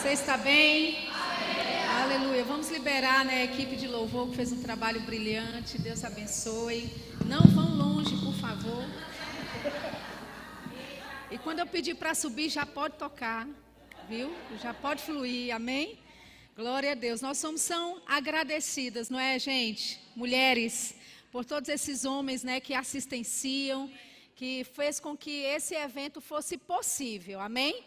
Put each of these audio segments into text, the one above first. Você está bem? Amém. Aleluia. Vamos liberar, né, a equipe de louvor que fez um trabalho brilhante. Deus abençoe. Não vão longe, por favor. E quando eu pedir para subir, já pode tocar, viu? Já pode fluir, amém? Glória a Deus. Nós somos tão agradecidas, não é, gente? Mulheres, por todos esses homens, né, que assistenciam, que fez com que esse evento fosse possível, amém?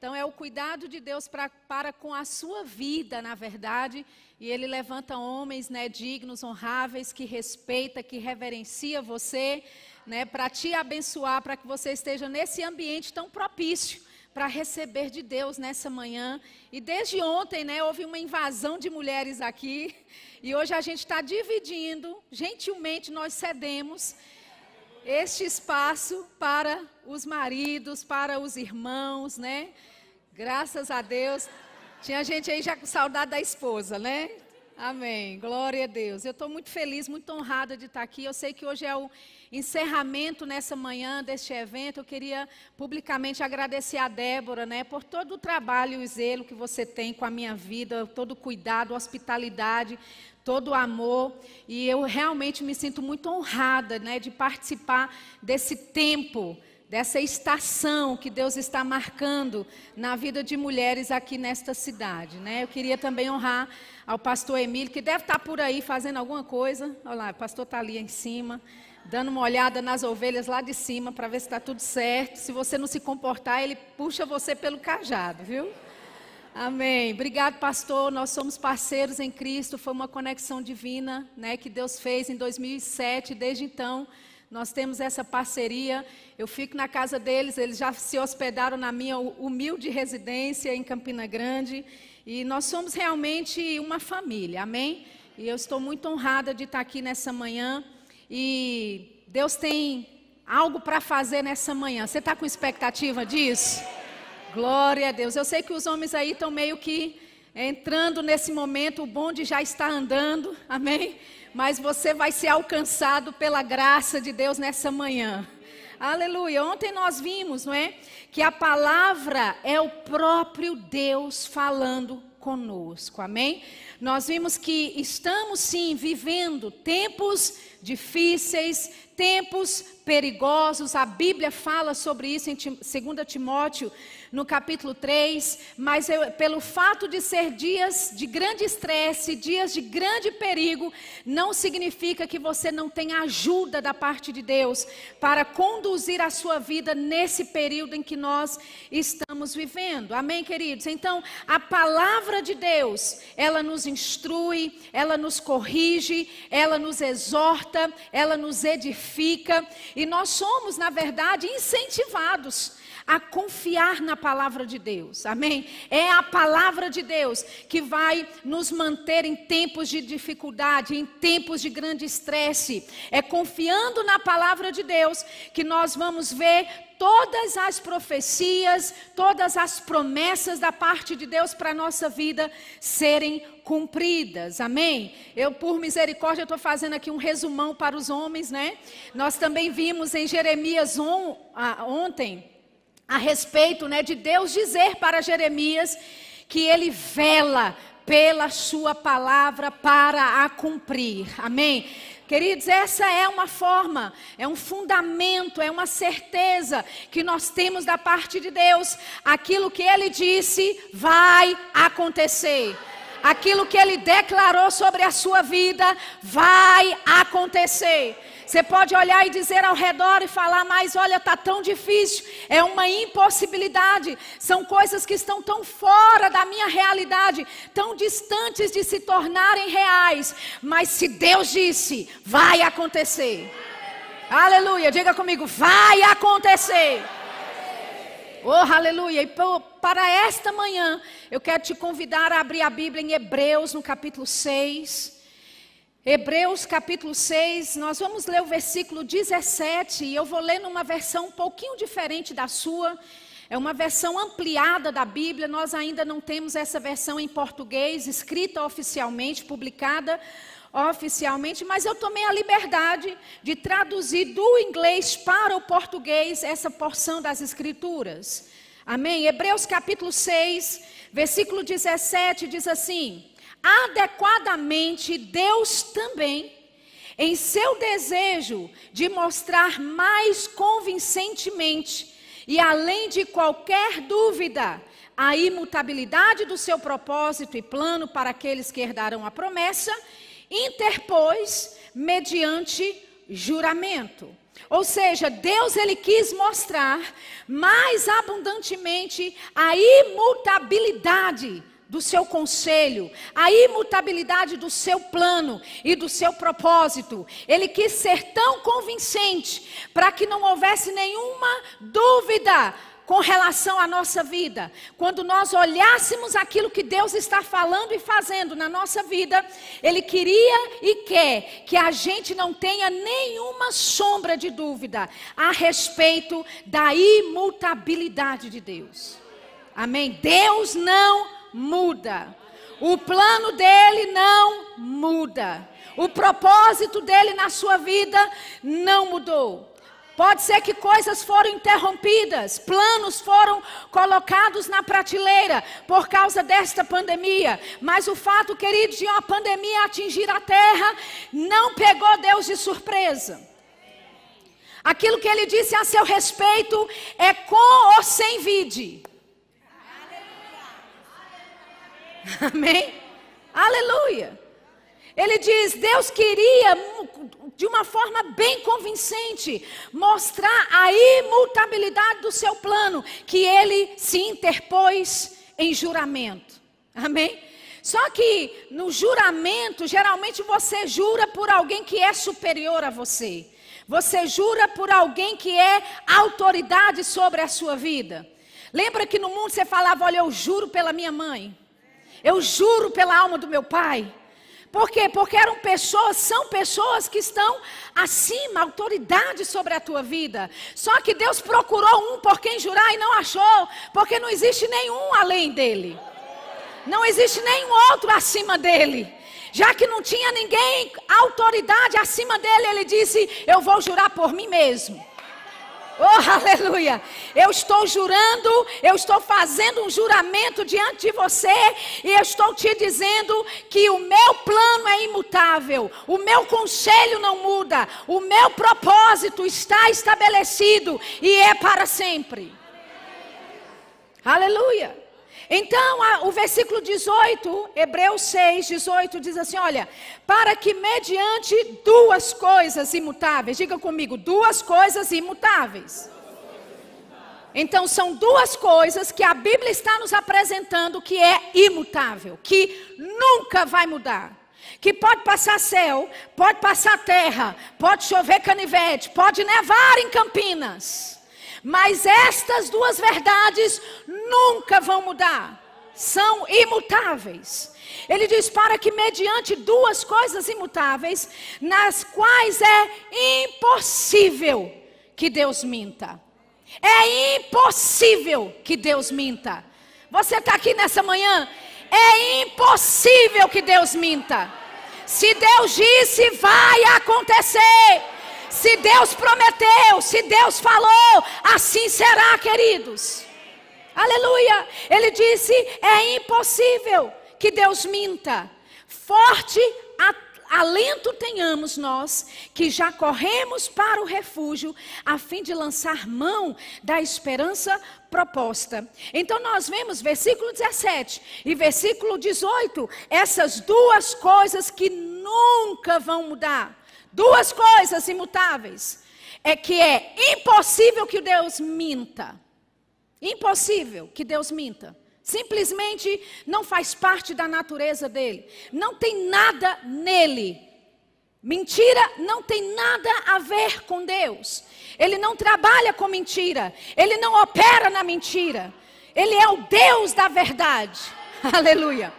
Então é o cuidado de Deus para com a sua vida, na verdade, e Ele levanta homens, né, dignos, honráveis, que respeita, que reverencia você, né, para te abençoar, para que você esteja nesse ambiente tão propício para receber de Deus nessa manhã. E desde ontem, né, houve uma invasão de mulheres aqui, e hoje a gente está dividindo, gentilmente nós cedemos este espaço para os maridos, para os irmãos, né? Graças a Deus. Tinha gente aí já com saudade da esposa, né? Amém. Glória a Deus. Eu estou muito feliz, muito honrada de estar aqui. Eu sei que hoje é o encerramento nessa manhã deste evento. Eu queria publicamente agradecer a Débora, né, por todo o trabalho e o zelo que você tem com a minha vida, todo o cuidado, hospitalidade, todo o amor, e eu realmente me sinto muito honrada, né, de participar desse tempo, dessa estação que Deus está marcando na vida de mulheres aqui nesta cidade, né. Eu queria também honrar ao pastor Emílio, que deve estar por aí fazendo alguma coisa. Olha lá, o pastor está ali em cima, dando uma olhada nas ovelhas lá de cima, para ver se está tudo certo. Se você não se comportar, ele puxa você pelo cajado, viu? Amém. Obrigado, pastor. Nós somos parceiros em Cristo. Foi uma conexão divina, né, que Deus fez em 2007. Desde então, nós temos essa parceria. Eu fico na casa deles. Eles já se hospedaram na minha humilde residência em Campina Grande. E nós somos realmente uma família. Amém? E eu estou muito honrada de estar aqui nessa manhã. E Deus tem algo para fazer nessa manhã. Você está com expectativa disso? Glória a Deus. Eu sei que os homens aí estão meio que entrando nesse momento, o bonde já está andando, amém? Mas você vai ser alcançado pela graça de Deus nessa manhã. Aleluia. Ontem nós vimos, não é, que a palavra é o próprio Deus falando conosco, amém? Nós vimos que estamos sim vivendo tempos difíceis, tempos perigosos. A Bíblia fala sobre isso em 2 Timóteo, no capítulo 3, mas pelo fato de ser dias de grande estresse, dias de grande perigo, não significa que você não tenha ajuda da parte de Deus para conduzir a sua vida nesse período em que nós estamos vivendo. Amém, queridos? Então, a palavra de Deus, ela nos instrui, ela nos corrige, ela nos exorta, ela nos edifica, e nós somos, na verdade, incentivados a confiar na palavra de Deus, amém? É a palavra de Deus que vai nos manter em tempos de dificuldade, em tempos de grande estresse. É confiando na palavra de Deus que nós vamos ver todas as profecias, todas as promessas da parte de Deus para a nossa vida serem cumpridas, amém? Eu, por misericórdia, estou fazendo aqui um resumão para os homens, né? Nós também vimos em Jeremias ontem, a respeito, né, de Deus dizer para Jeremias que ele vela pela sua palavra para a cumprir, amém? Queridos, essa é uma forma, é um fundamento, é uma certeza que nós temos da parte de Deus. Aquilo que Ele disse vai acontecer. Aquilo que Ele declarou sobre a sua vida vai acontecer. Você pode olhar e dizer ao redor e falar, mas olha, está tão difícil, é uma impossibilidade, são coisas que estão tão fora da minha realidade, tão distantes de se tornarem reais, mas se Deus disse, vai acontecer. Aleluia, diga comigo, vai acontecer. Oh, aleluia. E para esta manhã, eu quero te convidar a abrir a Bíblia em Hebreus, no capítulo 6. Hebreus capítulo 6, nós vamos ler o versículo 17, e eu vou ler numa versão um pouquinho diferente da sua, é uma versão ampliada da Bíblia. Nós ainda não temos essa versão em português, escrita oficialmente, publicada oficialmente, mas eu tomei a liberdade de traduzir do inglês para o português essa porção das Escrituras. Amém? Hebreus capítulo 6, versículo 17 diz assim: adequadamente Deus também, em seu desejo de mostrar mais convincentemente e além de qualquer dúvida a imutabilidade do seu propósito e plano para aqueles que herdarão a promessa, interpôs mediante juramento. Ou seja, Deus, ele quis mostrar mais abundantemente a imutabilidade do seu conselho, a imutabilidade do seu plano e do seu propósito. Ele quis ser tão convincente para que não houvesse nenhuma dúvida com relação à nossa vida. Quando nós olhássemos aquilo que Deus está falando e fazendo na nossa vida, Ele queria e quer que a gente não tenha nenhuma sombra de dúvida a respeito da imutabilidade de Deus. Amém? Deus não muda. O plano dele não muda. O propósito dele na sua vida não mudou. Pode ser que coisas foram interrompidas, planos foram colocados na prateleira por causa desta pandemia. Mas o fato, querido, de uma pandemia atingir a terra não pegou Deus de surpresa. Aquilo que ele disse a seu respeito é com ou sem vide. Amém? Aleluia. Ele diz, Deus queria de uma forma bem convincente mostrar a imutabilidade do seu plano, que ele se interpôs em juramento. Amém? Só que no juramento, geralmente você jura por alguém que é superior a você. Você jura por alguém que é autoridade sobre a sua vida. Lembra que no mundo você falava, olha, eu juro pela minha mãe. Eu juro pela alma do meu pai. Por quê? Porque são pessoas que estão acima, autoridade sobre a tua vida. Só que Deus procurou um por quem jurar e não achou, porque não existe nenhum além dele. Não existe nenhum outro acima dele. Já que não tinha ninguém, autoridade acima dele, ele disse, eu vou jurar por mim mesmo. Oh, aleluia, eu estou jurando, eu estou fazendo um juramento diante de você e eu estou te dizendo que o meu plano é imutável, o meu conselho não muda, o meu propósito está estabelecido e é para sempre. Aleluia. Então, o versículo 18, Hebreus 6, 18, diz assim, olha, para que mediante duas coisas imutáveis, diga comigo, duas coisas imutáveis. Então, são duas coisas que a Bíblia está nos apresentando que é imutável, que nunca vai mudar. Que pode passar céu, pode passar terra, pode chover canivete, pode nevar em Campinas. Mas estas duas verdades nunca vão mudar, são imutáveis. Ele diz para que mediante duas coisas imutáveis, nas quais é impossível que Deus minta. É impossível que Deus minta. Você está aqui nessa manhã? É impossível que Deus minta. Se Deus disse, vai acontecer. Se Deus prometeu, se Deus falou, assim será, queridos. Aleluia. Ele disse, é impossível que Deus minta. Forte alento tenhamos nós, que já corremos para o refúgio, a fim de lançar mão da esperança proposta. Então nós vemos versículo 17 e versículo 18, essas duas coisas que nunca vão mudar. Duas coisas imutáveis, é que é impossível que Deus minta, impossível que Deus minta, simplesmente não faz parte da natureza dele, não tem nada nele, mentira não tem nada a ver com Deus, ele não trabalha com mentira, ele não opera na mentira, ele é o Deus da verdade, aleluia.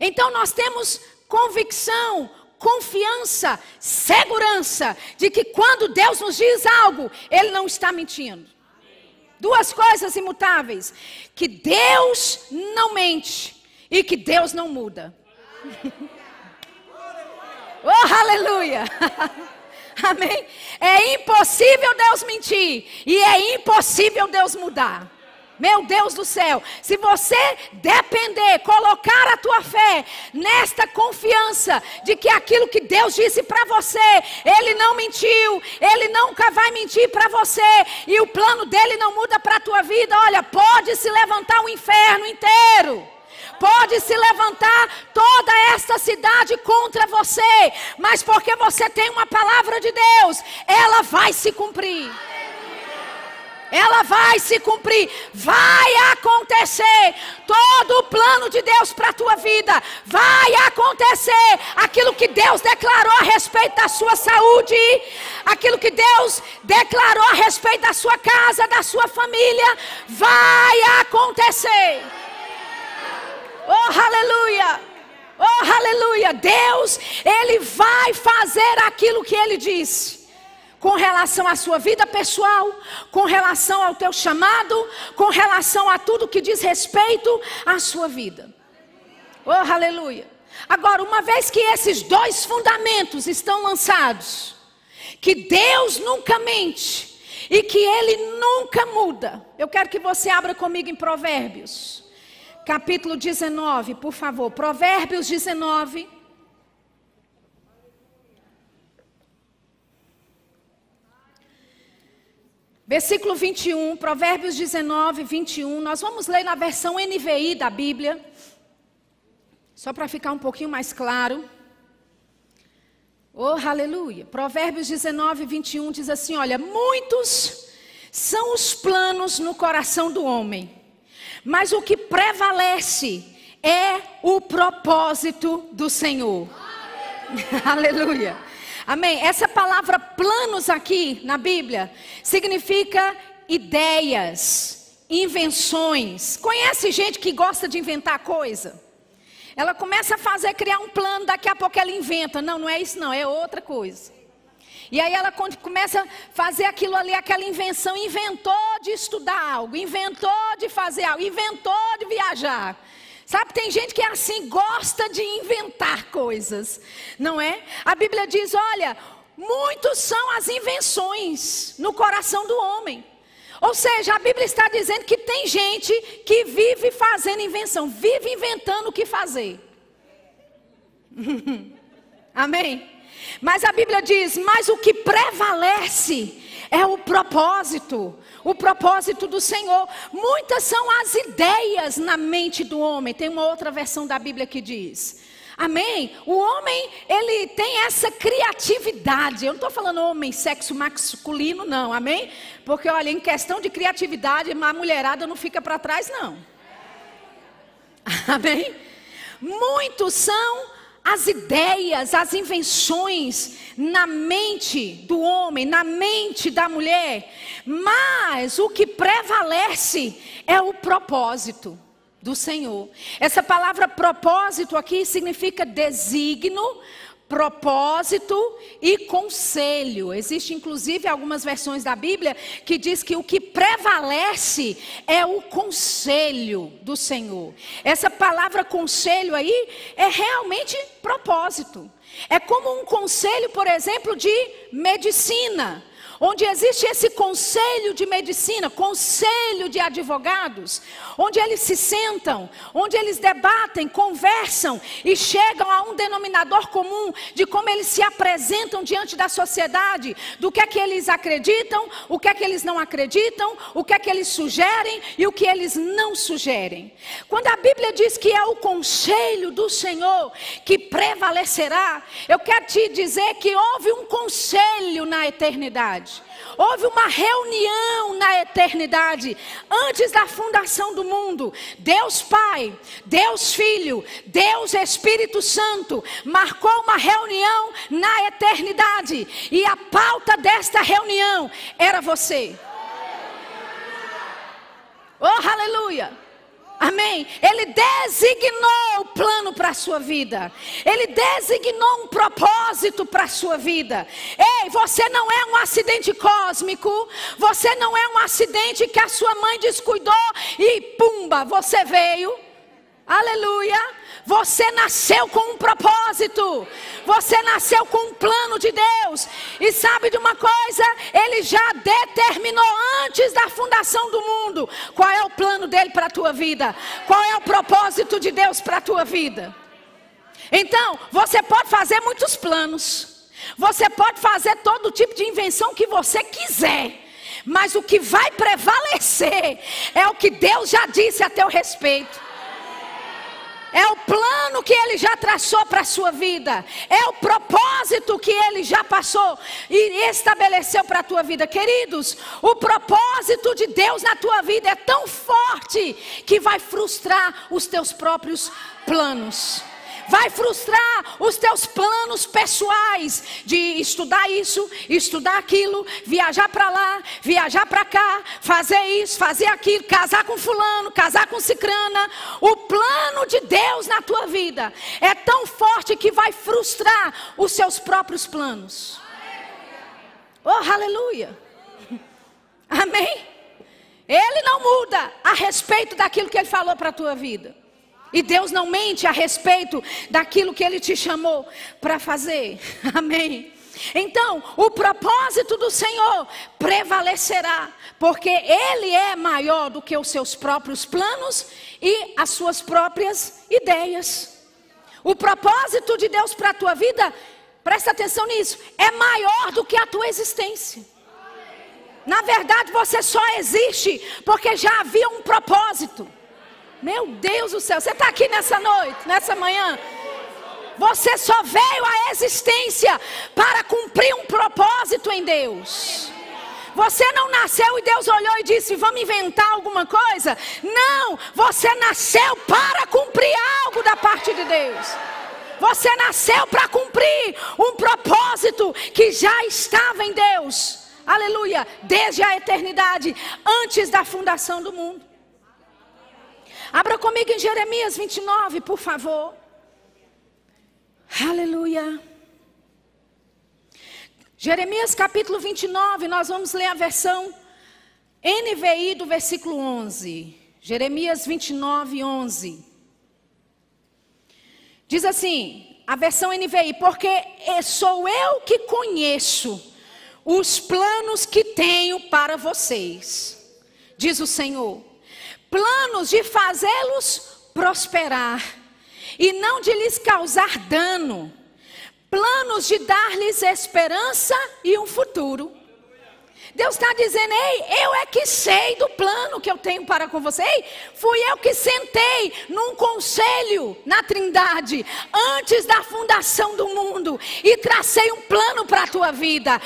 Então nós temos convicção, confiança, segurança de que quando Deus nos diz algo, Ele não está mentindo. Duas coisas imutáveis, que Deus não mente e que Deus não muda. Oh, aleluia. Amém? É impossível Deus mentir e é impossível Deus mudar. Meu Deus do céu, se você depender, colocar a tua fé nesta confiança de que aquilo que Deus disse para você, Ele não mentiu, Ele nunca vai mentir para você, e o plano dEle não muda para a tua vida, olha, pode se levantar o inferno inteiro. Pode se levantar toda esta cidade contra você, mas porque você tem uma palavra de Deus, ela vai se cumprir. Ela vai se cumprir, vai acontecer todo o plano de Deus para a tua vida, vai acontecer aquilo que Deus declarou a respeito da sua saúde, aquilo que Deus declarou a respeito da sua casa, da sua família, vai acontecer. Oh, aleluia! Oh, aleluia! Deus, Ele vai fazer aquilo que Ele disse. Com relação à sua vida pessoal, com relação ao teu chamado, com relação a tudo que diz respeito à sua vida. Oh, aleluia! Agora, uma vez que esses dois fundamentos estão lançados, que Deus nunca mente e que Ele nunca muda, eu quero que você abra comigo em Provérbios, capítulo 19, por favor. Provérbios 19. Versículo 21, Provérbios 19, 21, nós vamos ler na versão NVI da Bíblia, só para ficar um pouquinho mais claro. Oh, aleluia! Provérbios 19, 21 diz assim, olha, muitos são os planos no coração do homem, mas o que prevalece é o propósito do Senhor. Aleluia! Amém? Essa palavra planos aqui na Bíblia significa ideias, invenções. Conhece gente que gosta de inventar coisa? Ela começa a fazer, criar um plano, daqui a pouco ela inventa. Não, não é isso não, é outra coisa. E aí ela começa a fazer aquilo ali, aquela invenção, inventou de estudar algo, inventou de fazer algo, inventou de viajar. Sabe, tem gente que é assim, gosta de inventar coisas, não é? A Bíblia diz, olha, muitos são as invenções no coração do homem. Ou seja, a Bíblia está dizendo que tem gente que vive fazendo invenção, vive inventando o que fazer. Amém? Mas a Bíblia diz, mas o que prevalece é o propósito do Senhor. Muitas são as ideias na mente do homem. Tem uma outra versão da Bíblia que diz. Amém? O homem, ele tem essa criatividade. Eu não estou falando homem, sexo masculino, não. Amém? Porque, olha, em questão de criatividade, a mulherada não fica para trás, não. Amém? Muitos são as ideias, as invenções na mente do homem, na mente da mulher, mas o que prevalece é o propósito do Senhor. Essa palavra propósito aqui significa designo, propósito e conselho. Existe inclusive algumas versões da Bíblia que diz que o que prevalece é o conselho do Senhor. Essa palavra conselho aí é realmente propósito. É como um conselho, por exemplo, de medicina, onde existe esse conselho de medicina, conselho de advogados, onde eles se sentam, onde eles debatem, conversam e chegam a um denominador comum de como eles se apresentam diante da sociedade, do que é que eles acreditam, o que é que eles não acreditam, o que é que eles sugerem e o que eles não sugerem. Quando a Bíblia diz que é o conselho do Senhor que prevalecerá, eu quero te dizer que houve um conselho na eternidade. Houve uma reunião na eternidade, antes da fundação do mundo. Deus Pai, Deus Filho, Deus Espírito Santo marcou uma reunião na eternidade. E a pauta desta reunião era você. Oh, aleluia! Amém? Ele designou o plano para a sua vida. Ele designou um propósito para a sua vida. Ei, você não é um acidente cósmico. Você não é um acidente que a sua mãe descuidou e pumba, você veio. Aleluia. Você nasceu com um propósito. Você nasceu com um plano de Deus. E sabe de uma coisa? Ele já determinou antes da fundação do mundo qual é o plano dele para a tua vida, qual é o propósito de Deus para a tua vida. Então, você pode fazer muitos planos, você pode fazer todo tipo de invenção que você quiser, mas o que vai prevalecer é o que Deus já disse a teu respeito. É o plano que Ele já traçou para a sua vida. É o propósito que Ele já passou e estabeleceu para a tua vida. Queridos, o propósito de Deus na tua vida é tão forte que vai frustrar os teus próprios planos. Vai frustrar os teus planos pessoais de estudar isso, estudar aquilo, viajar para lá, viajar para cá, fazer isso, fazer aquilo, casar com fulano, casar com cicrana. O plano de Deus na tua vida é tão forte que vai frustrar os seus próprios planos. Oh, aleluia! Amém? Ele não muda a respeito daquilo que Ele falou para a tua vida. E Deus não mente a respeito daquilo que Ele te chamou para fazer. Amém. Então, o propósito do Senhor prevalecerá, porque Ele é maior do que os seus próprios planos e as suas próprias ideias. O propósito de Deus para a tua vida, presta atenção nisso, é maior do que a tua existência. Na verdade, você só existe porque já havia um propósito. Meu Deus do céu, você está aqui nessa noite, nessa manhã. Você só veio à existência para cumprir um propósito em Deus. Você não nasceu e Deus olhou e disse, vamos inventar alguma coisa? Não, você nasceu para cumprir algo da parte de Deus. Você nasceu para cumprir um propósito que já estava em Deus. Aleluia, desde a eternidade, antes da fundação do mundo. Abra comigo em Jeremias 29, por favor. Aleluia. Jeremias capítulo 29, nós vamos ler a versão NVI do versículo 11. Jeremias 29, 11. Diz assim, a versão NVI, porque sou eu que conheço os planos que tenho para vocês, diz o Senhor. Planos de fazê-los prosperar e não de lhes causar dano. Planos de dar-lhes esperança e um futuro. Deus está dizendo, ei, eu é que sei do plano que eu tenho para com você. Ei, fui eu que sentei num conselho na Trindade, antes da fundação do mundo, e tracei um plano para a tua vida.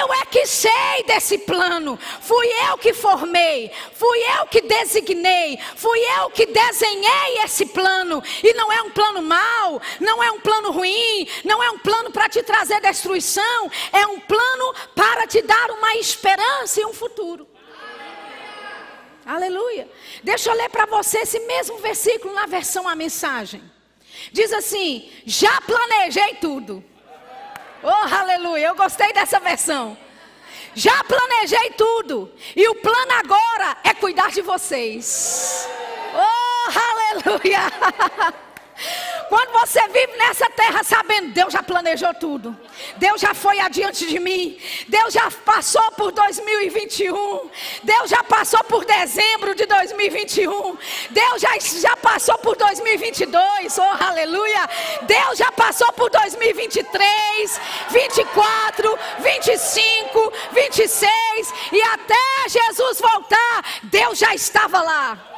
Eu é que sei desse plano. Fui eu que formei, fui eu que designei, fui eu que desenhei esse plano. E não é um plano mau, não é um plano ruim, não é um plano para te trazer destruição, é um plano para te dar uma esperança e um futuro. Aleluia. Deixa eu ler para você esse mesmo versículo na versão A Mensagem. Diz assim, já planejei tudo. Oh, aleluia, eu gostei dessa versão. Já planejei tudo e o plano agora é cuidar de vocês. Oh, aleluia. Quando você vive nessa terra sabendo, Deus já planejou tudo, Deus já foi adiante de mim, Deus já passou por 2021, Deus já passou por dezembro de 2021, Deus já passou por 2022, oh aleluia, Deus já passou por 2023, 24, 25, 26 e até Jesus voltar, Deus já estava lá.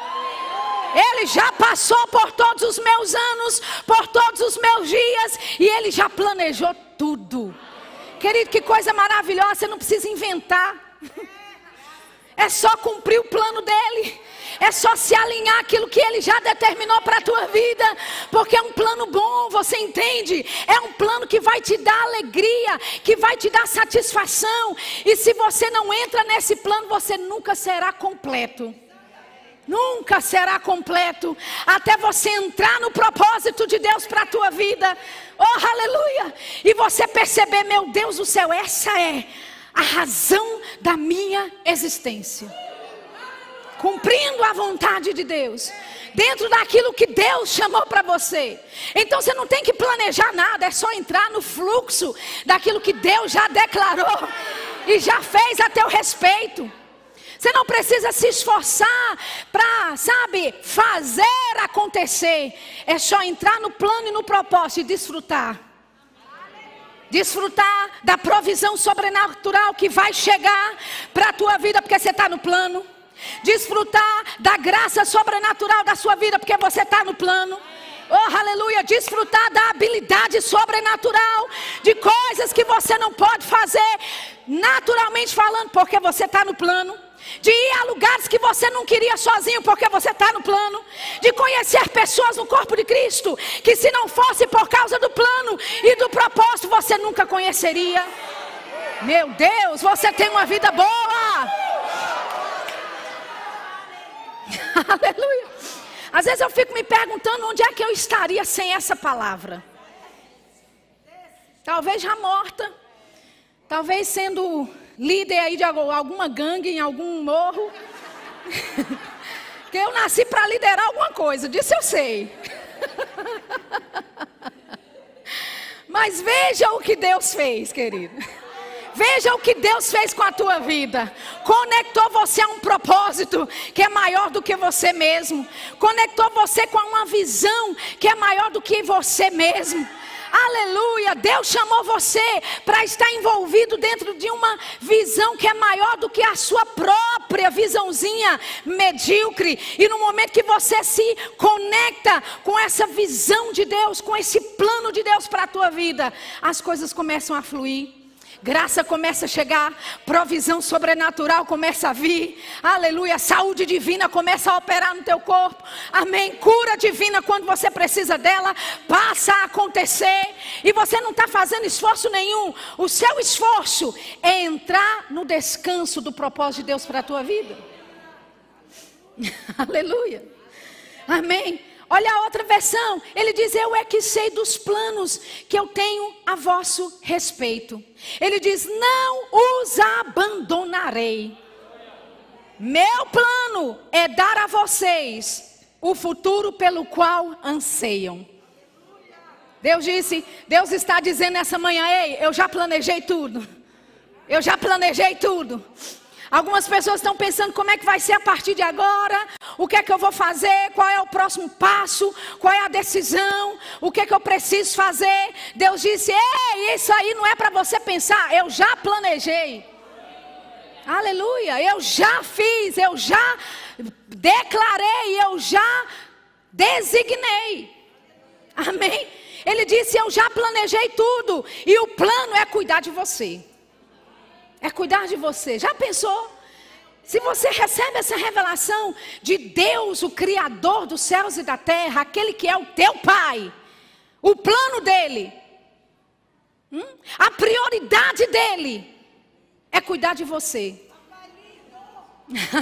Ele já passou por todos os meus anos, por todos os meus dias, e Ele já planejou tudo. Querido, que coisa maravilhosa, você não precisa inventar. É só cumprir o plano dEle. É só se alinhar àquilo que Ele já determinou para a tua vida. Porque é um plano bom, você entende? É um plano que vai te dar alegria, que vai te dar satisfação. E se você não entra nesse plano, você nunca será completo. Nunca será completo até você entrar no propósito de Deus para a tua vida. Oh, aleluia! E você perceber, meu Deus do céu, essa é a razão da minha existência. Cumprindo a vontade de Deus, dentro daquilo que Deus chamou para você. Então você não tem que planejar nada, é só entrar no fluxo daquilo que Deus já declarou. e já fez a teu respeito. Você não precisa se esforçar para, sabe, fazer acontecer. É só entrar no plano e no propósito e desfrutar. Desfrutar da provisão sobrenatural que vai chegar para a tua vida porque você está no plano. Desfrutar da graça sobrenatural da sua vida porque você está no plano. Oh, aleluia, desfrutar da habilidade sobrenatural, de coisas que você não pode fazer naturalmente falando, porque você está no plano. De ir a lugares que você não queria sozinho, porque você está no plano. De conhecer pessoas no corpo de Cristo, que se não fosse por causa do plano e do propósito, você nunca conheceria. Meu Deus, você tem uma vida boa. Aleluia. Às vezes eu fico me perguntando onde é que eu estaria sem essa palavra. Talvez já morta. Talvez sendo líder aí de alguma gangue em algum morro. Porque eu nasci para liderar alguma coisa, disso eu sei. Mas veja o que Deus fez, querido. Veja o que Deus fez com a tua vida. Conectou você a um propósito que é maior do que você mesmo. Conectou você com uma visão que é maior do que você mesmo. Aleluia, Deus chamou você para estar envolvido dentro de uma visão que é maior do que a sua própria visãozinha medíocre. E no momento que você se conecta com essa visão de Deus, com esse plano de Deus para a tua vida, as coisas começam a fluir. Graça começa a chegar, provisão sobrenatural começa a vir, aleluia, saúde divina começa a operar no teu corpo, amém, cura divina quando você precisa dela, passa a acontecer, e você não está fazendo esforço nenhum. O seu esforço é entrar no descanso do propósito de Deus para a tua vida, aleluia, amém. Olha a outra versão, ele diz, eu é que sei dos planos que eu tenho a vosso respeito. Ele diz, não os abandonarei. Meu plano é dar a vocês o futuro pelo qual anseiam. Deus disse, Deus está dizendo nessa manhã, ei, eu já planejei tudo. Eu já planejei tudo. Algumas pessoas estão pensando como é que vai ser a partir de agora, o que é que eu vou fazer, qual é o próximo passo, qual é a decisão, o que é que eu preciso fazer. Deus disse, ei, isso aí não é para você pensar, eu já planejei. Aleluia, eu já fiz, eu já declarei, eu já designei. Amém? Ele disse, eu já planejei tudo e o plano é cuidar de você. É cuidar de você. Já pensou? Se você recebe essa revelação de Deus, o Criador dos céus e da terra, aquele que é o teu Pai, o plano dele, a prioridade dele é cuidar de você.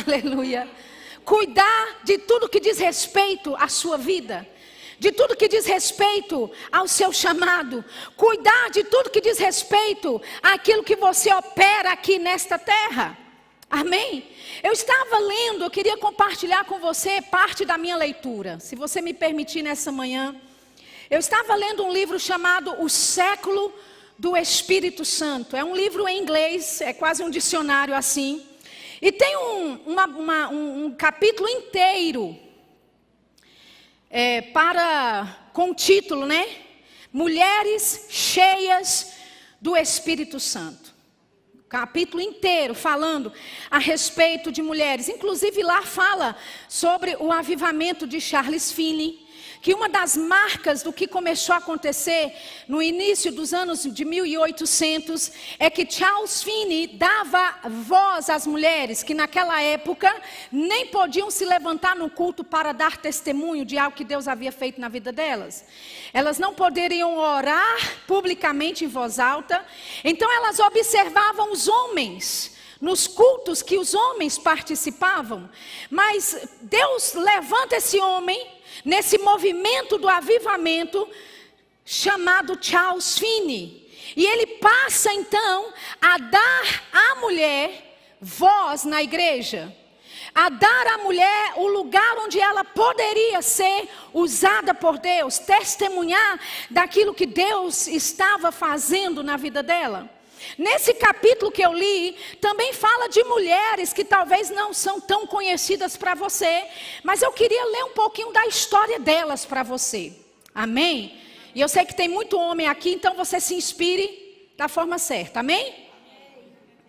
Aleluia. Cuidar de tudo que diz respeito à sua vida. De tudo que diz respeito ao seu chamado. Cuidar de tudo que diz respeito àquilo que você opera aqui nesta terra. Amém? Eu estava lendo, eu queria compartilhar com você parte da minha leitura. Se você me permitir nessa manhã. Eu estava lendo um livro chamado O Século do Espírito Santo. É um livro em inglês, é quase um dicionário assim. E tem um capítulo inteiro. Com o título, né? Mulheres cheias do Espírito Santo. Capítulo inteiro falando a respeito de mulheres. Inclusive lá fala sobre o avivamento de Charles Finney, que uma das marcas do que começou a acontecer no início dos anos de 1800 é que Charles Finney dava voz às mulheres que naquela época nem podiam se levantar no culto para dar testemunho de algo que Deus havia feito na vida delas. Elas não poderiam orar publicamente em voz alta, então elas observavam os homens nos cultos que os homens participavam, mas Deus levanta esse homem nesse movimento do avivamento chamado Charles Finney. E ele passa então a dar à mulher voz na igreja, a dar à mulher o lugar onde ela poderia ser usada por Deus, testemunhar daquilo que Deus estava fazendo na vida dela. Nesse capítulo que eu li, também fala de mulheres que talvez não são tão conhecidas para você, mas eu queria ler um pouquinho da história delas para você, amém? E eu sei que tem muito homem aqui, então você se inspire da forma certa, amém?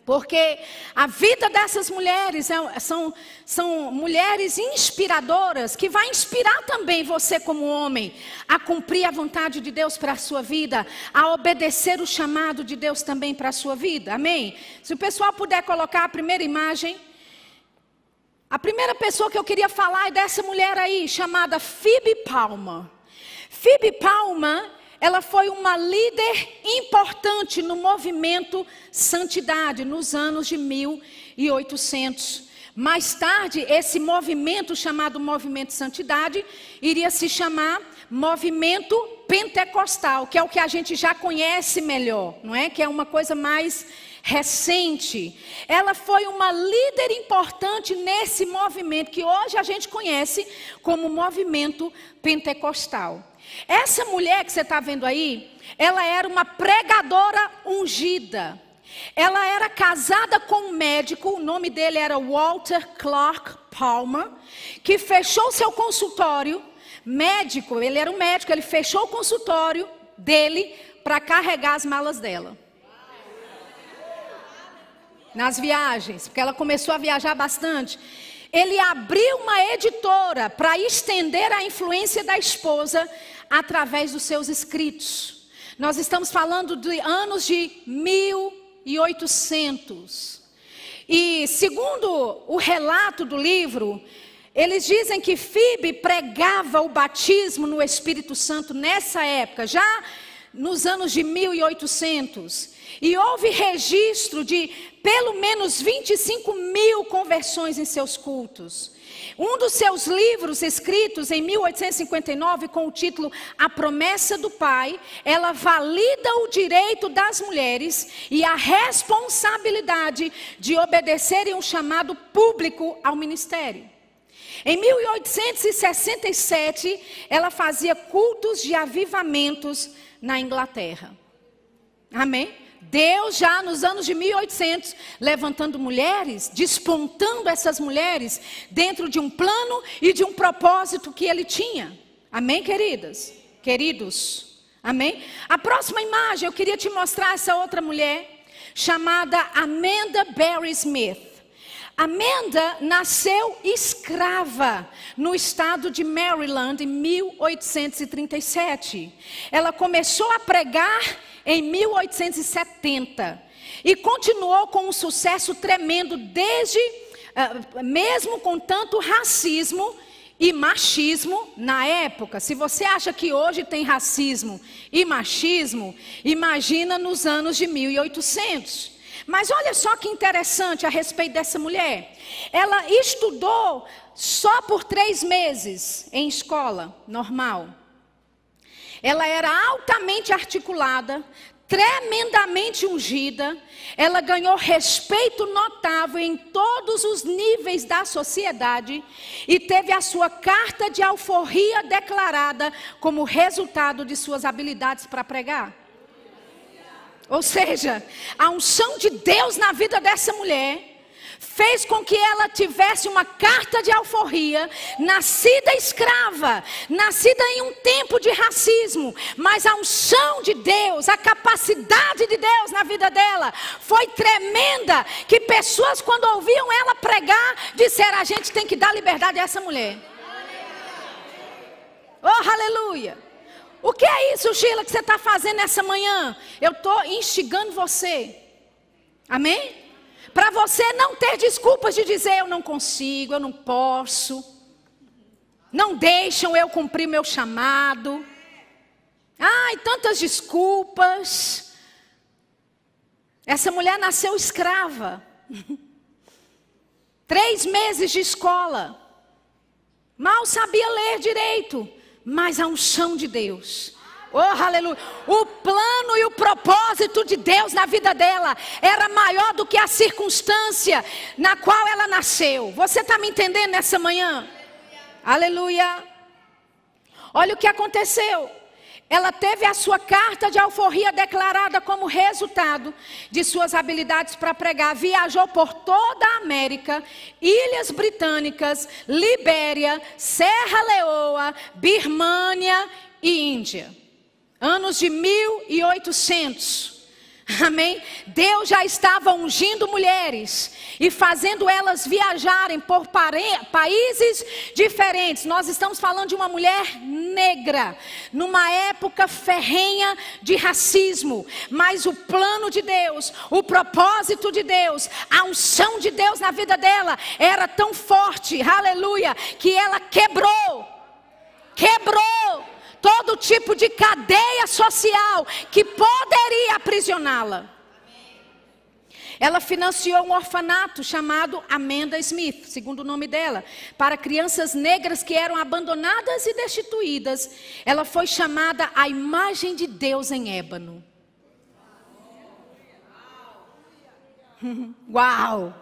Porque a vida dessas mulheres são mulheres inspiradoras, que vai inspirar também você como homem a cumprir a vontade de Deus para a sua vida, a obedecer o chamado de Deus também para a sua vida, amém? Se o pessoal puder colocar a primeira imagem, a primeira pessoa que eu queria falar é dessa mulher aí, chamada Phoebe Palmer. Phoebe Palmer, ela foi uma líder importante no movimento Santidade, nos anos de 1800. Mais tarde, esse movimento chamado Movimento Santidade, iria se chamar Movimento Pentecostal, que é o que a gente já conhece melhor, não é? Que é uma coisa mais recente. Ela foi uma líder importante nesse movimento, que hoje a gente conhece como Movimento Pentecostal. Essa mulher que você está vendo aí, ela era uma pregadora ungida. Ela era casada com um médico, o nome dele era Walter Clark Palmer, que fechou seu consultório médico, ele era um médico, ele fechou o consultório dele para carregar as malas dela. Nas viagens, porque ela começou a viajar bastante. Ele abriu uma editora para estender a influência da esposa através dos seus escritos. Nós estamos falando de anos de 1800. E segundo o relato do livro, eles dizem que Phoebe pregava o batismo no Espírito Santo nessa época, já nos anos de 1800. E houve registro de pelo menos 25 mil conversões em seus cultos. Um dos seus livros escritos em 1859 com o título A Promessa do Pai, ela valida o direito das mulheres e a responsabilidade de obedecerem um chamado público ao ministério. Em 1867, ela fazia cultos de avivamentos na Inglaterra. Amém? Deus já nos anos de 1800, levantando mulheres, despontando essas mulheres dentro de um plano e de um propósito que ele tinha. Amém, queridas? Queridos? Amém? A próxima imagem, eu queria te mostrar essa outra mulher, chamada Amanda Berry Smith. Amanda nasceu escrava no estado de Maryland em 1837. Ela começou a pregar em 1870 e continuou com um sucesso tremendo desde, mesmo com tanto racismo e machismo na época. Se você acha que hoje tem racismo e machismo, imagina nos anos de 1800. Mas olha só que interessante a respeito dessa mulher. Ela estudou só por 3 meses em escola normal. Ela era altamente articulada, tremendamente ungida. Ela ganhou respeito notável em todos os níveis da sociedade e teve a sua carta de alforria declarada como resultado de suas habilidades para pregar. Ou seja, a unção de Deus na vida dessa mulher fez com que ela tivesse uma carta de alforria, nascida escrava, nascida em um tempo de racismo, mas a unção de Deus, a capacidade de Deus na vida dela foi tremenda, que pessoas quando ouviam ela pregar, disseram: a gente tem que dar liberdade a essa mulher. Oh, aleluia! O que é isso, Sheila, que você está fazendo essa manhã? Eu estou instigando você. Amém? Para você não ter desculpas de dizer: eu não consigo, eu não posso. Não deixam eu cumprir meu chamado. Ai, tantas desculpas. Essa mulher nasceu escrava. 3 meses de escola. Mal sabia ler direito. Mas a unção de Deus, oh aleluia, o plano e o propósito de Deus na vida dela era maior do que a circunstância na qual ela nasceu. Você está me entendendo nessa manhã? Aleluia. Aleluia. Olha o que aconteceu. Ela teve a sua carta de alforria declarada como resultado de suas habilidades para pregar. Viajou por toda a América, Ilhas Britânicas, Libéria, Serra Leoa, Birmânia e Índia. Anos de 1800. Amém? Deus já estava ungindo mulheres e fazendo elas viajarem por países diferentes. Nós estamos falando de uma mulher negra, numa época ferrenha de racismo. Mas o plano de Deus, o propósito de Deus, a unção de Deus na vida dela era tão forte, aleluia, que ela quebrou todo tipo de cadeia social que poderia aprisioná-la. Ela financiou um orfanato chamado Amanda Smith, segundo o nome dela, para crianças negras que eram abandonadas e destituídas. Ela foi chamada a imagem de Deus em ébano. Uau!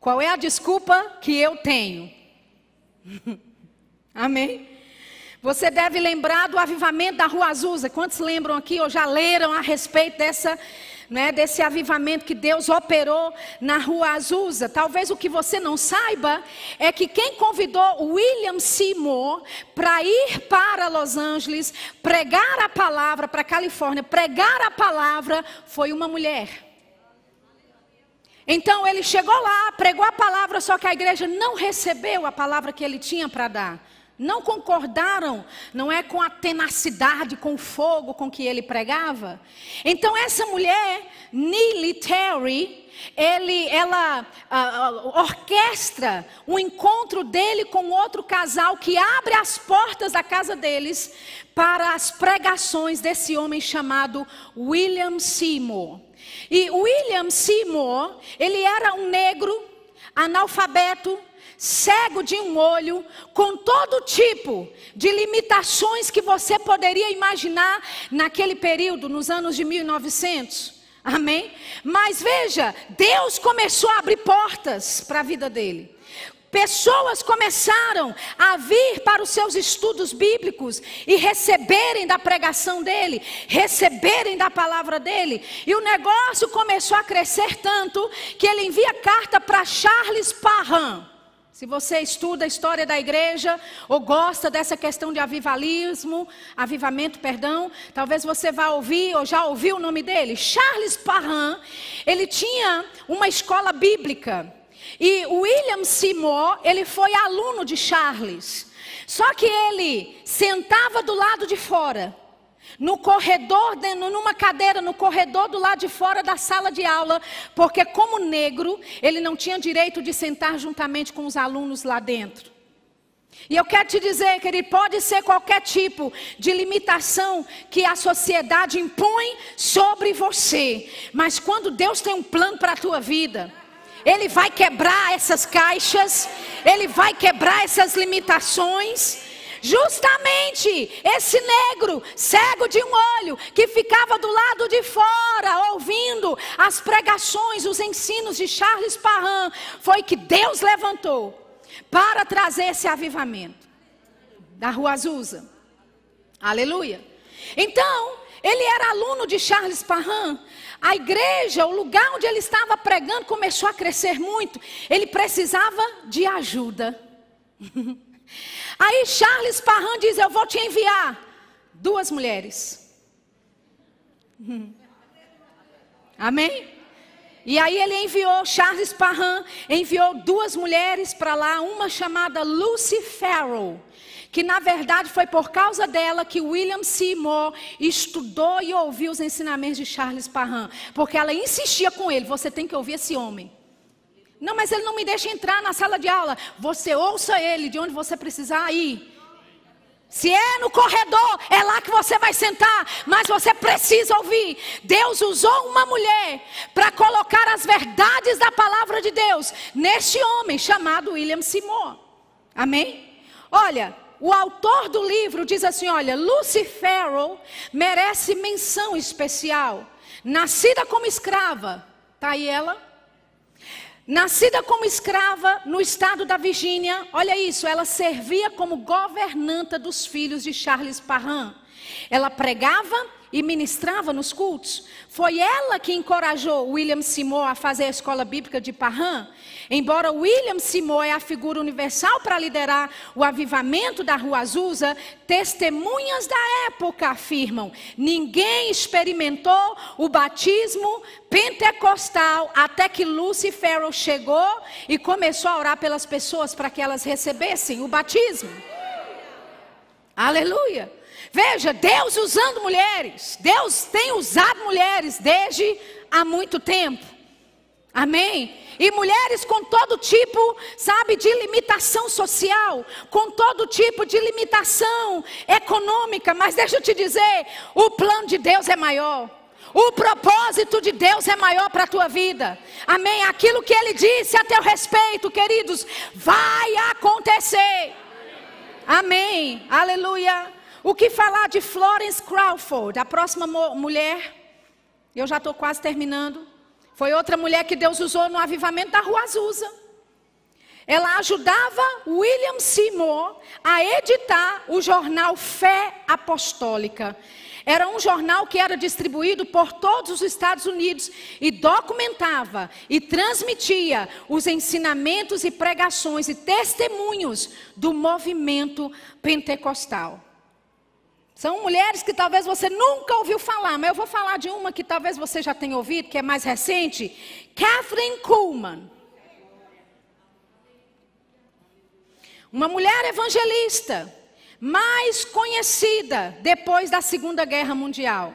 Qual é a desculpa que eu tenho? Amém? Você deve lembrar do avivamento da Rua Azusa. Quantos lembram aqui ou já leram a respeito desse avivamento que Deus operou na Rua Azusa? Talvez o que você não saiba é que quem convidou William Seymour para ir para Los Angeles, pregar a palavra, para a Califórnia, pregar a palavra, foi uma mulher. Então ele chegou lá, pregou a palavra, só que a igreja não recebeu a palavra que ele tinha para dar. Não concordaram, não é, com a tenacidade, com o fogo com que ele pregava. Então essa mulher, Neely Terry, ela orquestra um encontro dele com outro casal que abre as portas da casa deles para as pregações desse homem chamado William Seymour. E William Seymour, ele era um negro, analfabeto, cego de um olho, com todo tipo de limitações que você poderia imaginar naquele período, nos anos de 1900, amém? Mas veja, Deus começou a abrir portas para a vida dele. Pessoas começaram a vir para os seus estudos bíblicos e receberem da pregação dele, receberem da palavra dele. E o negócio começou a crescer tanto que ele envia carta para Charles Parham. Se você estuda a história da igreja ou gosta dessa questão de avivamento, talvez você vá ouvir ou já ouviu o nome dele. Charles Parham, ele tinha uma escola bíblica e William Seymour, ele foi aluno de Charles. Só que ele sentava do lado de fora, numa cadeira no corredor do lado de fora da sala de aula, porque como negro, ele não tinha direito de sentar juntamente com os alunos lá dentro. E eu quero te dizer que ele pode ser qualquer tipo de limitação que a sociedade impõe sobre você, mas quando Deus tem um plano para a tua vida, ele vai quebrar essas caixas, ele vai quebrar essas limitações. Justamente esse negro, cego de um olho, que ficava do lado de fora, ouvindo as pregações, os ensinos de Charles Parham, foi que Deus levantou para trazer esse avivamento da Rua Azusa. Aleluia. Então, ele era aluno de Charles Parham. A igreja, o lugar onde ele estava pregando, começou a crescer muito. Ele precisava de ajuda. Aí Charles Parham diz: eu vou te enviar 2 mulheres. Amém? E aí ele enviou, Charles Parham enviou 2 mulheres para lá, uma chamada Lucy Farrell, que na verdade foi por causa dela que William Seymour estudou e ouviu os ensinamentos de Charles Parham, porque ela insistia com ele: você tem que ouvir esse homem. Não, mas ele não me deixa entrar na sala de aula. Você ouça ele de onde você precisar ir. Se é no corredor, é lá que você vai sentar. Mas você precisa ouvir. Deus usou uma mulher para colocar as verdades da palavra de Deus neste homem chamado William Seymour. Amém? Olha, o autor do livro diz assim, olha: Lucy Farrell merece menção especial. Nascida como escrava. Está aí ela. Nascida como escrava no estado da Virgínia, olha isso, ela servia como governanta dos filhos de Charles Parham. Ela pregava e ministrava nos cultos. Foi ela que encorajou William Seymour a fazer a escola bíblica de Parham. Embora William Seymour é a figura universal para liderar o avivamento da Rua Azusa, testemunhas da época afirmam: ninguém experimentou o batismo pentecostal até que Lucy Farrell chegou e começou a orar pelas pessoas para que elas recebessem o batismo. Aleluia! Aleluia. Veja, Deus usando mulheres. Deus tem usado mulheres desde há muito tempo. Amém? E mulheres com todo tipo, sabe, de limitação social, com todo tipo de limitação econômica. Mas deixa eu te dizer, o plano de Deus é maior. O propósito de Deus é maior para a tua vida. Amém? Aquilo que Ele disse a teu respeito, queridos, vai acontecer. Amém? Aleluia. O que falar de Florence Crawford, a próxima mulher, eu já estou quase terminando, foi outra mulher que Deus usou no avivamento da Rua Azusa. Ela ajudava William Seymour a editar o jornal Fé Apostólica. Era um jornal que era distribuído por todos os Estados Unidos e documentava e transmitia os ensinamentos e pregações e testemunhos do movimento pentecostal. São mulheres que talvez você nunca ouviu falar, mas eu vou falar de uma que talvez você já tenha ouvido, que é mais recente. Kathryn Kuhlman. Uma mulher evangelista, mais conhecida depois da Segunda Guerra Mundial.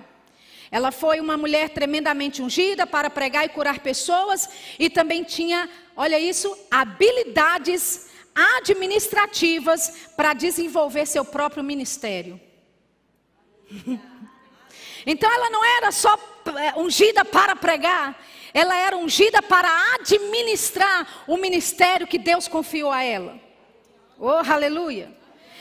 Ela foi uma mulher tremendamente ungida para pregar e curar pessoas e também tinha, olha isso, habilidades administrativas para desenvolver seu próprio ministério. Então ela não era só ungida para pregar, ela era ungida para administrar o ministério que Deus confiou a ela. Oh, aleluia!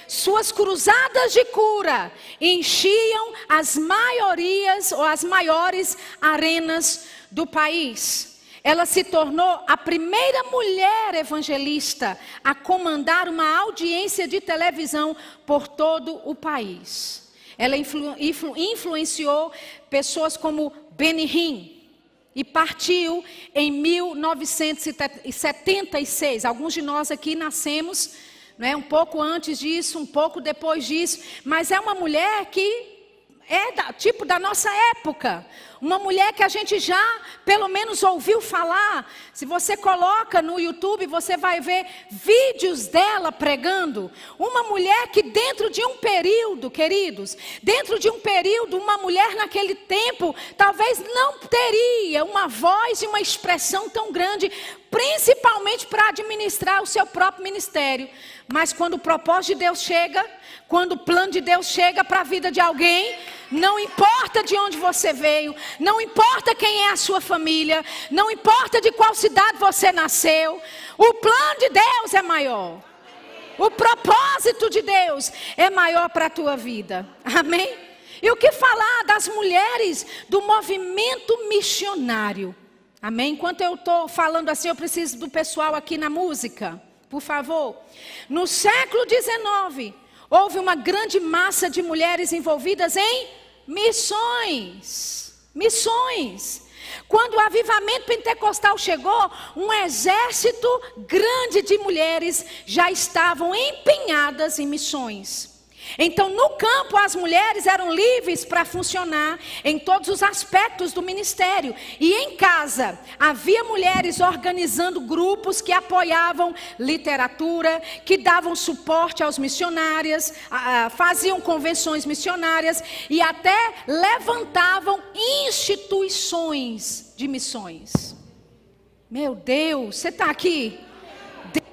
Suas cruzadas de cura enchiam as maiores arenas do país. Ela se tornou a primeira mulher evangelista a comandar uma audiência de televisão por todo o país. Ela influenciou pessoas como Benny Hinn e partiu em 1976. Alguns de nós aqui nascemos, né, um pouco antes disso, um pouco depois disso. Mas é uma mulher que é tipo da nossa época. Uma mulher que a gente já pelo menos ouviu falar. Se você coloca no YouTube, você vai ver vídeos dela pregando. Uma mulher que dentro de um período, queridos, dentro de um período, uma mulher naquele tempo talvez não teria uma voz e uma expressão tão grande, principalmente para administrar o seu próprio ministério. Mas quando o propósito de Deus chega, quando o plano de Deus chega para a vida de alguém, não importa de onde você veio, não importa quem é a sua família, não importa de qual cidade você nasceu, o plano de Deus é maior. O propósito de Deus é maior para a tua vida. Amém? E o que falar das mulheres do movimento missionário? Amém? Enquanto eu estou falando assim, eu preciso do pessoal aqui na música, por favor. No século XIX, houve uma grande massa de mulheres envolvidas em missões. Quando o avivamento pentecostal chegou, um exército grande de mulheres já estavam empenhadas em missões. Então, no campo, as mulheres eram livres para funcionar em todos os aspectos do ministério. E em casa, havia mulheres organizando grupos que apoiavam literatura, que davam suporte aos missionários, faziam convenções missionárias e até levantavam instituições de missões. Meu Deus, você está aqui?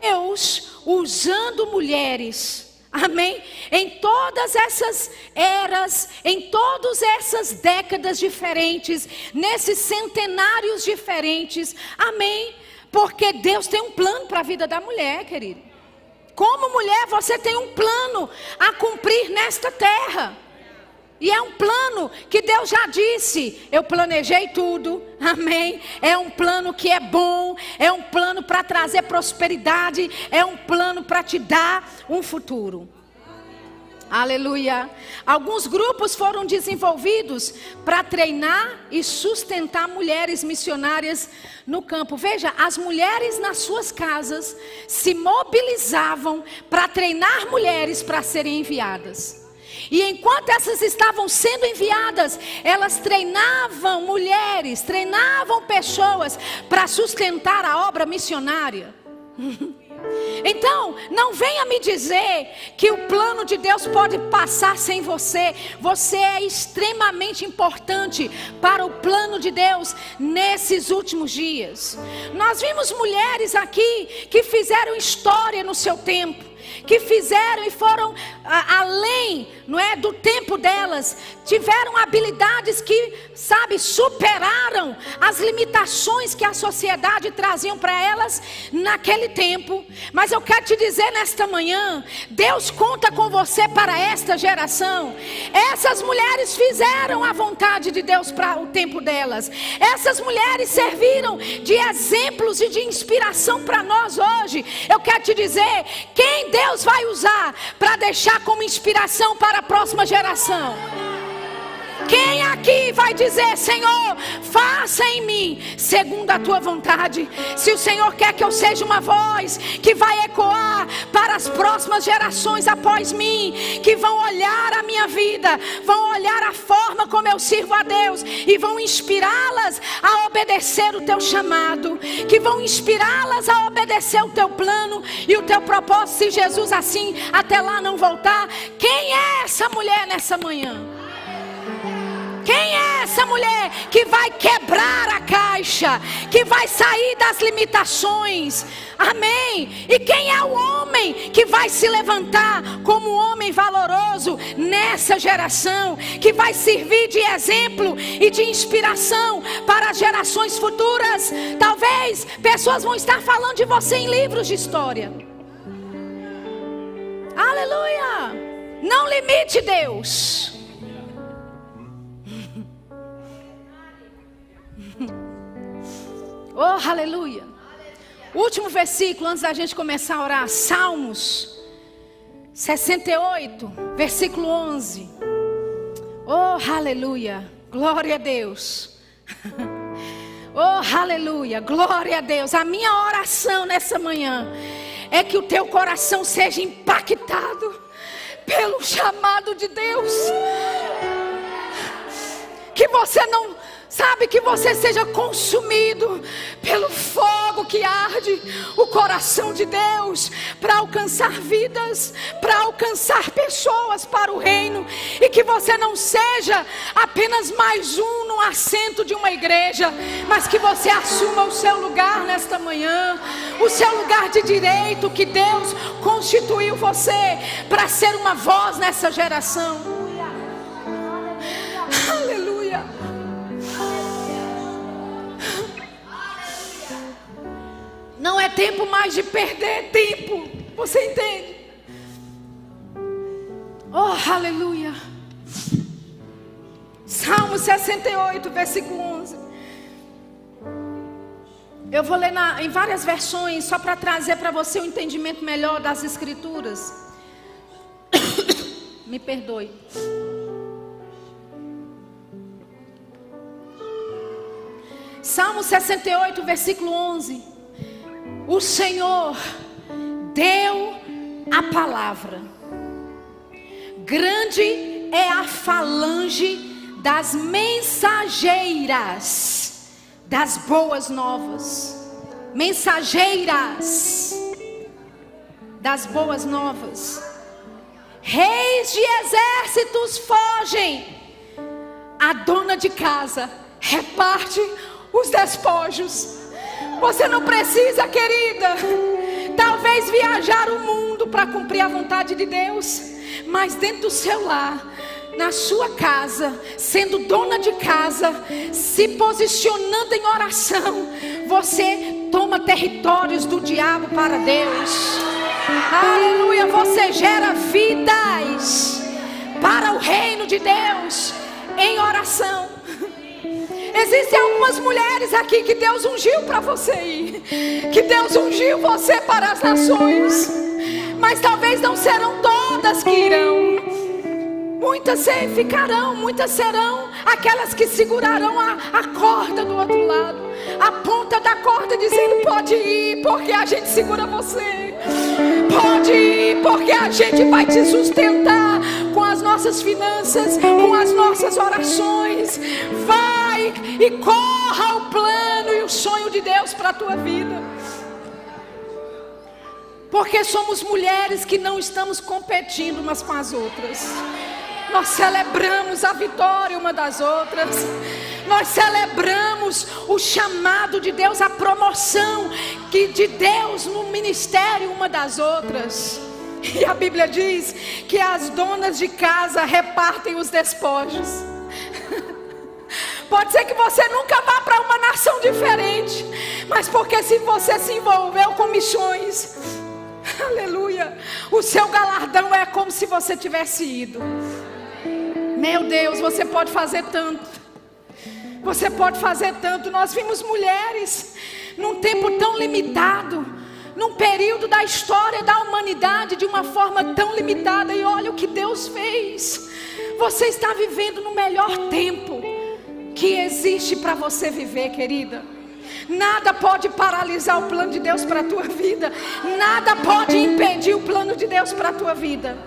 Deus usando mulheres. Amém? Em todas essas eras, em todas essas décadas diferentes, nesses centenários diferentes. Amém? Porque Deus tem um plano para a vida da mulher, querido. Como mulher, você tem um plano a cumprir nesta terra. E é um plano que Deus já disse, eu planejei tudo, amém? É um plano que é bom, é um plano para trazer prosperidade, é um plano para te dar um futuro. Aleluia. Alguns grupos foram desenvolvidos para treinar e sustentar mulheres missionárias no campo. Veja, as mulheres nas suas casas se mobilizavam para treinar mulheres para serem enviadas. E enquanto essas estavam sendo enviadas, elas treinavam mulheres, treinavam pessoas para sustentar a obra missionária. Então, não venha me dizer que o plano de Deus pode passar sem você. Você é extremamente importante para o plano de Deus nesses últimos dias. Nós vimos mulheres aqui que fizeram história no seu tempo, que fizeram e foram além, não é, do tempo delas, tiveram habilidades que, sabe, superaram as limitações que a sociedade traziam para elas naquele tempo. Mas eu quero te dizer nesta manhã, Deus conta com você para esta geração. Essas mulheres fizeram a vontade de Deus para o tempo delas. Essas mulheres serviram de exemplos e de inspiração para nós hoje. Eu quero te dizer, quem Deus vai usar para deixar como inspiração para a próxima geração? Quem aqui vai dizer, Senhor, faça em mim segundo a tua vontade? Se o Senhor quer que eu seja uma voz que vai ecoar para as próximas gerações após mim, que vão olhar a minha vida, vão olhar a forma como eu sirvo a Deus e vão inspirá-las a obedecer o teu chamado, que vão inspirá-las a obedecer o teu plano e o teu propósito, se Jesus assim até lá não voltar. Quem é essa mulher nessa manhã? Quem é essa mulher que vai quebrar a caixa, que vai sair das limitações? Amém? E quem é o homem que vai se levantar como um homem valoroso nessa geração, que vai servir de exemplo e de inspiração para as gerações futuras? Talvez pessoas vão estar falando de você em livros de história. Aleluia! Não limite Deus. Oh, aleluia. Último versículo antes da gente começar a orar. Salmos 68, versículo 11. Oh, aleluia. Glória a Deus. Oh, aleluia. Glória a Deus. A minha oração nessa manhã é que o teu coração seja impactado pelo chamado de Deus. Que você não... Sabe, que você seja consumido pelo fogo que arde o coração de Deus para alcançar vidas, para alcançar pessoas para o reino. E que você não seja apenas mais um no assento de uma igreja, mas que você assuma o seu lugar nesta manhã, o seu lugar de direito que Deus constituiu você para ser uma voz nessa geração. Aleluia. Não é tempo mais de perder tempo. Você entende? Oh, aleluia. Salmo 68, versículo 11. Eu vou ler em várias versões, só para trazer para você um entendimento melhor das escrituras. Me perdoe. Salmo 68, versículo 11. O Senhor deu a palavra. Grande é a falange das mensageiras das boas novas. Mensageiras das boas novas. Reis de exércitos fogem. A dona de casa reparte os despojos. Você não precisa, querida, talvez viajar o mundo para cumprir a vontade de Deus, mas dentro do seu lar, na sua casa, sendo dona de casa, se posicionando em oração, você toma territórios do diabo para Deus. Aleluia, você gera vidas para o reino de Deus em oração. Existem algumas mulheres aqui que Deus ungiu para você ir, que Deus ungiu você para as nações, mas talvez não serão todas que irão. Muitas ficarão, muitas serão aquelas que segurarão a corda do outro lado, a ponta da corda, dizendo: pode ir, porque a gente segura você. Pode ir, porque a gente vai te sustentar com as nossas finanças, com as nossas orações. Vai e corra o plano e o sonho de Deus para a tua vida. Porque somos mulheres que não estamos competindo umas com as outras. Nós celebramos a vitória uma das outras. Nós celebramos o chamado de Deus, a promoção que de Deus no ministério uma das outras. E a Bíblia diz que as donas de casa repartem os despojos. Pode ser que você nunca vá para uma nação diferente, mas porque se você se envolveu com missões, aleluia, o seu galardão é como se você tivesse ido. Meu Deus, você pode fazer tanto. Você pode fazer tanto. Nós vimos mulheres num tempo tão limitado, num período da história da humanidade de uma forma tão limitada, e olha o que Deus fez. Você está vivendo no melhor tempo que existe para você viver, querida. Nada pode paralisar o plano de Deus para a tua vida. Nada pode impedir o plano de Deus para a tua vida.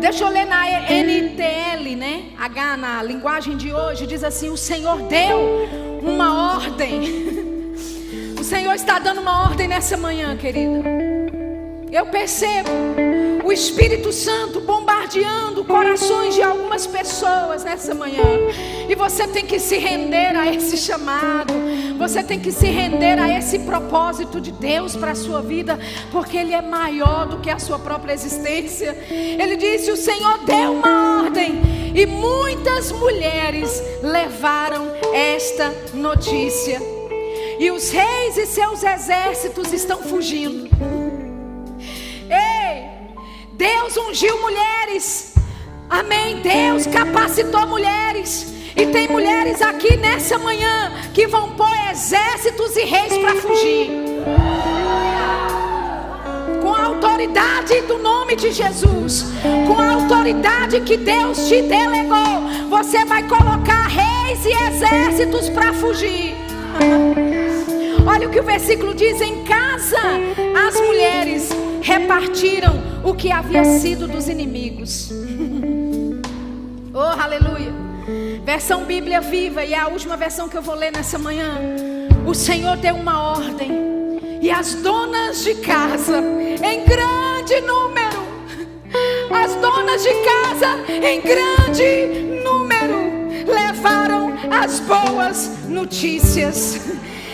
Deixa eu ler na NTL, né? H, na linguagem de hoje, diz assim: o Senhor deu uma ordem. O Senhor está dando uma ordem nessa manhã, querida. Eu percebo o Espírito Santo bombardeando corações de algumas pessoas nessa manhã. E você tem que se render a esse chamado. Você tem que se render a esse propósito de Deus para a sua vida, porque Ele é maior do que a sua própria existência. Ele disse: o Senhor deu uma ordem, e muitas mulheres levaram esta notícia, e os reis e seus exércitos estão fugindo. Ei, Deus ungiu mulheres, amém. Deus capacitou mulheres. E tem mulheres aqui nessa manhã que vão pôr exércitos e reis para fugir. Com a autoridade do nome de Jesus, com a autoridade que Deus te delegou, você vai colocar reis e exércitos para fugir. Olha o que o versículo diz: em casa as mulheres repartiram o que havia sido dos inimigos. Oh, aleluia. Versão Bíblia Viva, e é a última versão que eu vou ler nessa manhã. O Senhor deu uma ordem, e as donas de casa, em grande número, as donas de casa, em grande número, levaram as boas notícias.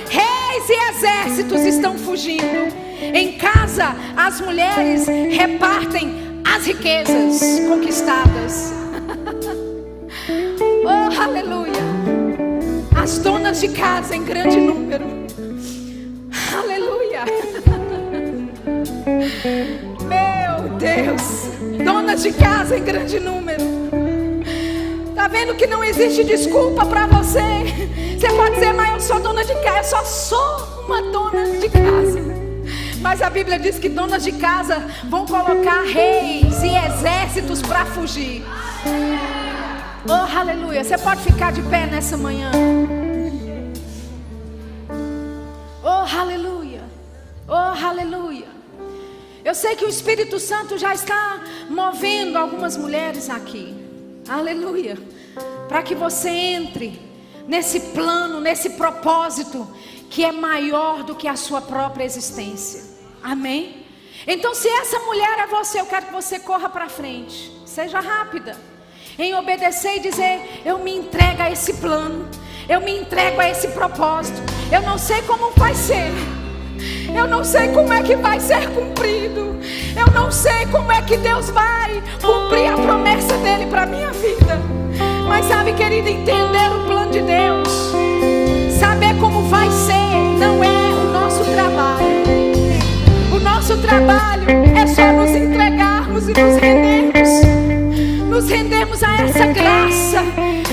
Reis e exércitos estão fugindo. Em casa, as mulheres repartem as riquezas conquistadas. Oh, aleluia. As donas de casa em grande número. Aleluia. Meu Deus. Donas de casa em grande número. Tá vendo que não existe desculpa para você? Você pode dizer: mas eu sou dona de casa. Eu só sou uma dona de casa. Mas a Bíblia diz que donas de casa vão colocar reis e exércitos para fugir. Oh, aleluia. Você pode ficar de pé nessa manhã. Oh, aleluia. Oh, aleluia. Eu sei que o Espírito Santo já está movendo algumas mulheres aqui. Aleluia. Para que você entre nesse plano, nesse propósito que é maior do que a sua própria existência. Amém? Então, se essa mulher é você, eu quero que você corra para frente. Seja rápida em obedecer e dizer: eu me entrego a esse plano, eu me entrego a esse propósito. Eu não sei como vai ser, eu não sei como é que vai ser cumprido, eu não sei como é que Deus vai cumprir a promessa dele para a minha vida. Mas sabe, querida, entender o plano de Deus, saber como vai ser, não é o nosso trabalho. O nosso trabalho é só nos entregarmos e nos rendermos.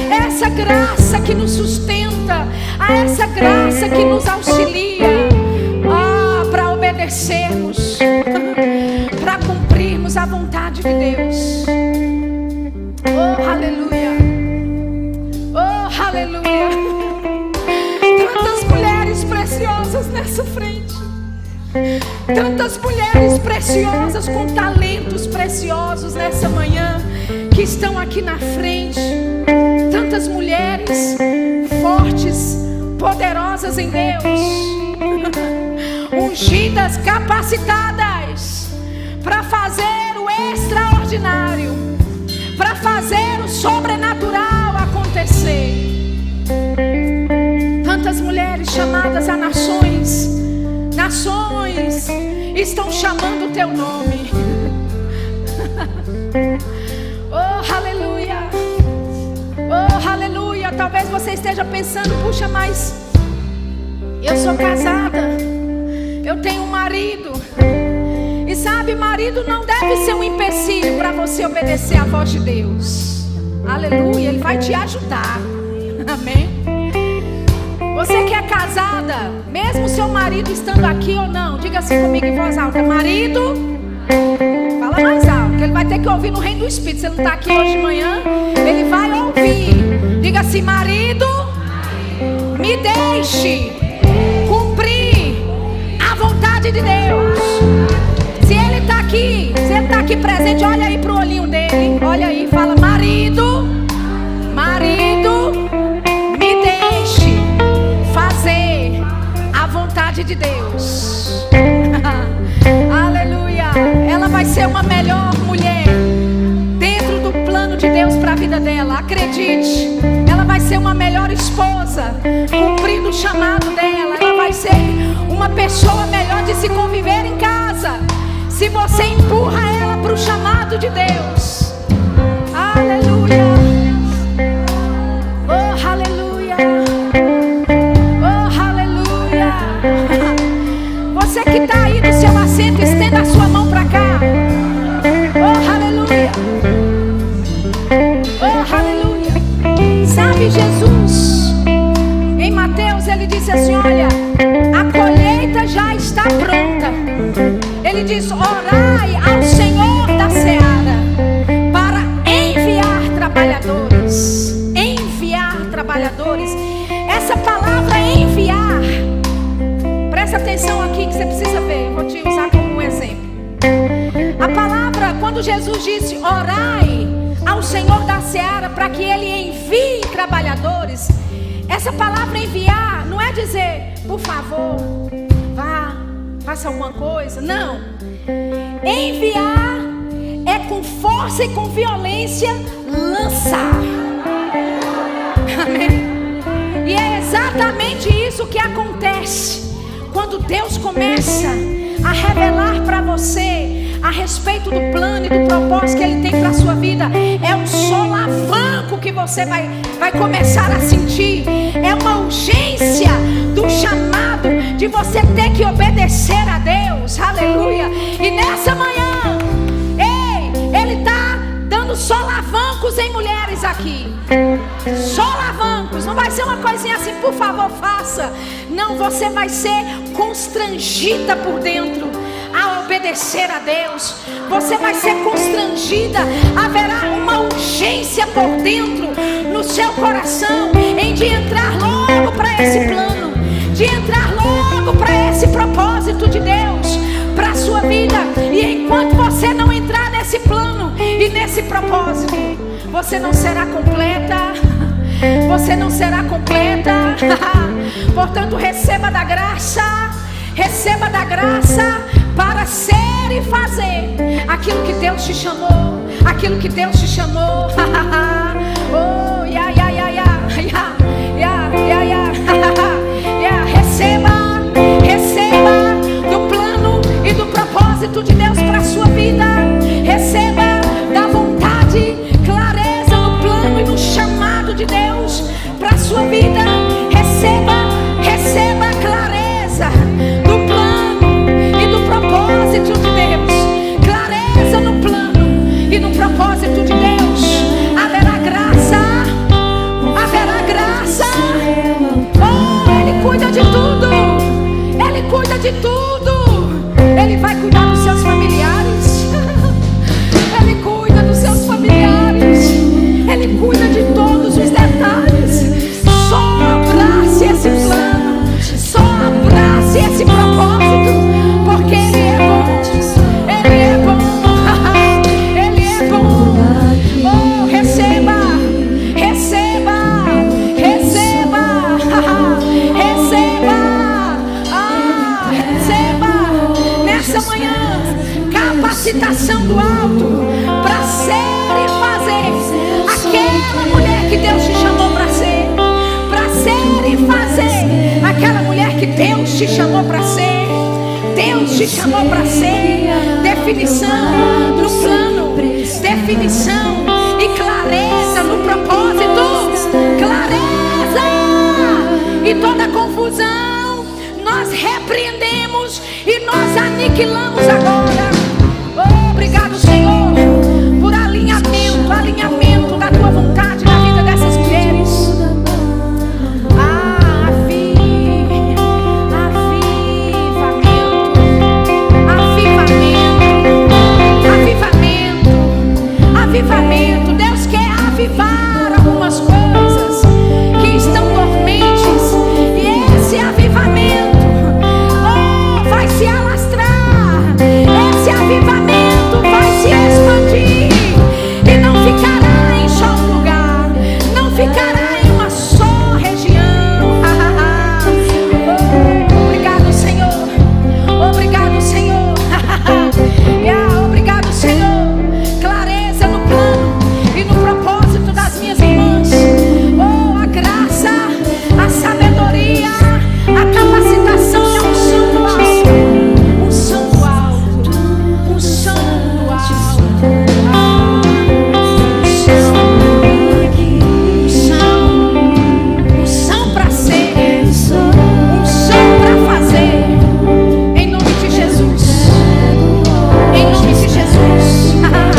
essa graça que nos sustenta, a essa graça que nos auxilia, para obedecermos, para cumprirmos a vontade de Deus. Oh, aleluia! Oh, aleluia! Tantas mulheres preciosas nessa frente, tantas mulheres preciosas com talentos preciosos nessa manhã, que estão aqui na frente, tantas mulheres fortes, poderosas em Deus, ungidas, capacitadas para fazer o extraordinário, para fazer o sobrenatural acontecer. Tantas mulheres chamadas a nações, nações estão chamando o teu nome. Oh, aleluia. Oh, aleluia. Talvez você esteja pensando: puxa, mas eu sou casada, eu tenho um marido. E sabe, marido não deve ser um empecilho para você obedecer à voz de Deus. Aleluia, ele vai te ajudar. Amém. Você que é casada, mesmo seu marido estando aqui ou não, diga assim comigo em voz alta: marido, fala mais alto, que ele vai ter que ouvir no reino do Espírito. Você não está aqui hoje de manhã, ele vai ouvir. Diga assim: marido, me deixe cumprir a vontade de Deus. Se ele está aqui, se ele está aqui presente, olha aí para o olhinho dele, olha aí, fala: marido, marido, de Deus. Aleluia. Ela vai ser uma melhor mulher dentro do plano de Deus para a vida dela. Acredite, ela vai ser uma melhor esposa, cumprindo o chamado dela. Ela vai ser uma pessoa melhor de se conviver em casa, se você empurra ela para o chamado de Deus. Aleluia. Oh, aleluia. Você que está aí no seu assento, estenda a sua mão para cá. Oh, aleluia. Oh, aleluia. Sabe, Jesus, em Mateus, ele disse assim: olha, a colheita já está pronta. Ele diz: orai ao Senhor da Seara para enviar trabalhadores. Enviar trabalhadores. Essa palavra enviar, presta atenção aqui que você precisa ver. Vou te usar como um exemplo. A palavra, quando Jesus disse orai ao Senhor da Seara para que ele envie trabalhadores, essa palavra enviar não é dizer por favor, vá, faça alguma coisa. Não. Enviar é com força e com violência lançar. Amém? E é exatamente isso que acontece quando Deus começa a revelar para você a respeito do plano e do propósito que Ele tem para a sua vida. É um solavanco que você vai começar a sentir. É uma urgência do chamado, de você ter que obedecer a Deus. Aleluia. E nessa manhã, ei, Ele está dando solavancos em mulheres aqui. Solavancos. Não vai ser uma coisinha assim, por favor, faça. Não, você vai ser constrangida por dentro a obedecer a Deus. Você vai ser constrangida. Haverá uma urgência por dentro no seu coração em de entrar logo para esse plano, de entrar logo para esse propósito de Deus para a sua vida. E enquanto você não entrar nesse plano e nesse propósito, você não será completa, você não será completa. Portanto, receba da graça, receba da graça para ser e fazer aquilo que Deus te chamou, aquilo que Deus te chamou. Oh, yeah, yeah, yeah, yeah, yeah, yeah, yeah, yeah, yeah. Receba, receba do plano e do propósito de Deus para a sua vida. Receba da vontade, clareza no plano e no chamado de Deus para a sua vida. Receba, receba a clareza do plano e do propósito de Deus. Clareza no plano e no propósito de Deus. Haverá graça. de tudo. Ele vai cuidar dos seus familiares. Ele cuida dos seus familiares. Ele cuida de todos os detalhes. Só abrace esse plano. Só abrace esse propósito. Porque ele é bom. Ele é bom. Ele é bom. Oh, receba. Capacitação do alto para ser e fazer aquela mulher que Deus te chamou para ser, para ser e fazer aquela mulher que Deus te chamou para ser. Deus te chamou para ser. Definição no plano, definição e clareza no propósito, clareza e toda confusão nós repreendemos e nós aniquilamos agora. Obrigado, Senhor, por alinhamento, alinhamento da tua vontade na vida dessas mulheres. Avivamento, avivamento, avivamento. Deus quer avivar algumas coisas que estão dormentes e esse avivamento se alastrar, esse avivamento vai se expandir e não ficará em só um lugar, não ficará em uma só região. Oh, obrigado, Senhor. Obrigado, Senhor. Yeah, obrigado, Senhor. Clareza no plano e no propósito das minhas irmãs. Oh, a graça, a sabedoria, a capacitação e a unção do alto. Fogo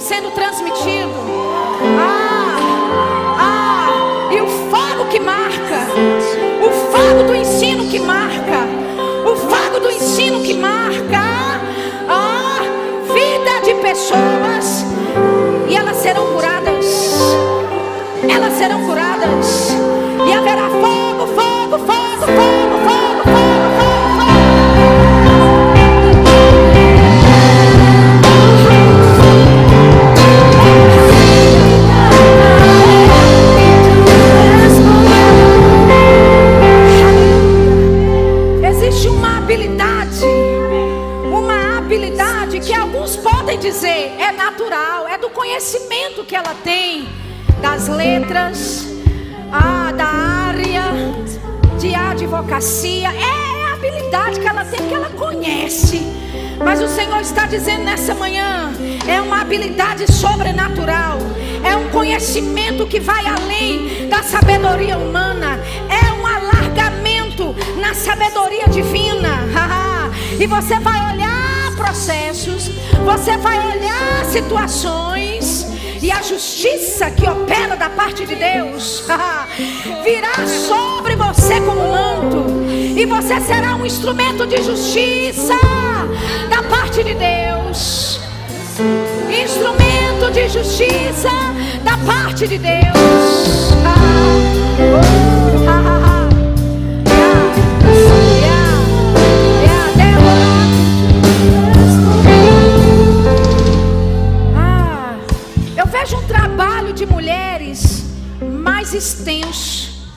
sendo transmitido. E o fogo fardo que marca, o fardo do ensino que marca, o fardo do ensino que marca a vida de pessoas, e elas serão curadas, elas serão curadas, e haverá fogo, fogo, fogo, fogo, fogo, fogo. Dizer, é natural, é do conhecimento que ela tem das letras, da área de advocacia, é a habilidade que ela tem, que ela conhece. Mas o Senhor está dizendo nessa manhã, é uma habilidade sobrenatural, é um conhecimento que vai além da sabedoria humana, é um alargamento na sabedoria divina. E você vai olhar processos, você vai olhar situações, e a justiça que opera da parte de Deus virá sobre você como manto, e você será um instrumento de justiça da parte de Deus, instrumento de justiça da parte de Deus. Veja um trabalho de mulheres mais extenso,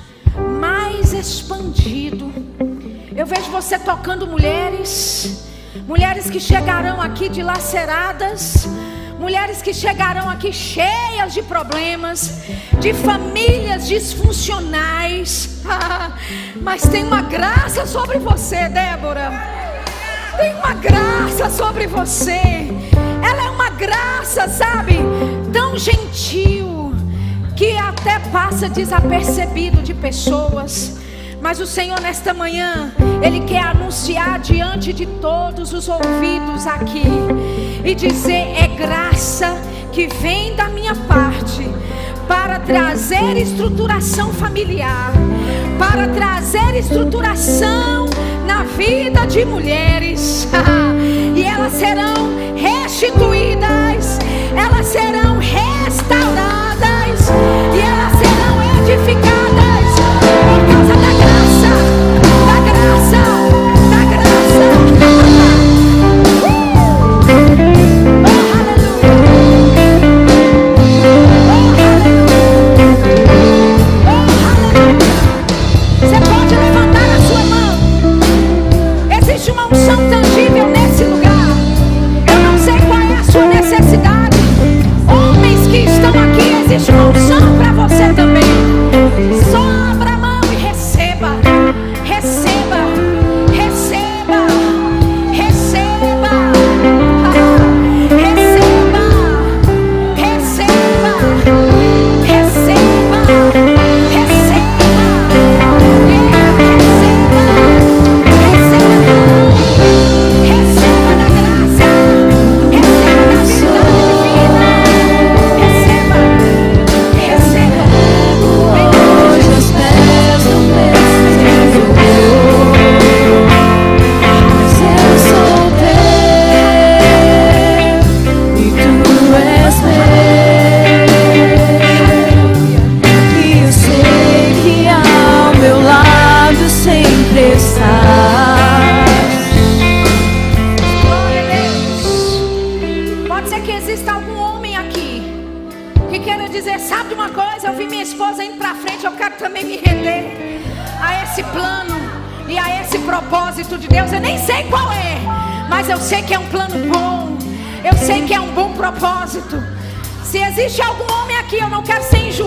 mais expandido. Eu vejo você tocando mulheres, mulheres que chegarão aqui dilaceradas, mulheres que chegarão aqui cheias de problemas, de famílias disfuncionais. Mas tem uma graça sobre você, Débora. Tem uma graça sobre você. Ela é uma graça, sabe, tão gentil, que até passa desapercebido de pessoas. Mas o Senhor nesta manhã, Ele quer anunciar diante de todos os ouvidos aqui e dizer, é graça que vem da minha parte para trazer estruturação familiar, para trazer estruturação na vida de mulheres. E elas serão restituídas, elas serão restauradas, e elas serão edificadas por causa da graça, da graça, da graça. Existe uma unção para você também. Só abra a mão e receba. Receba, receba, receba, receba, receba, receba, receba, receba, receba da graça, receba da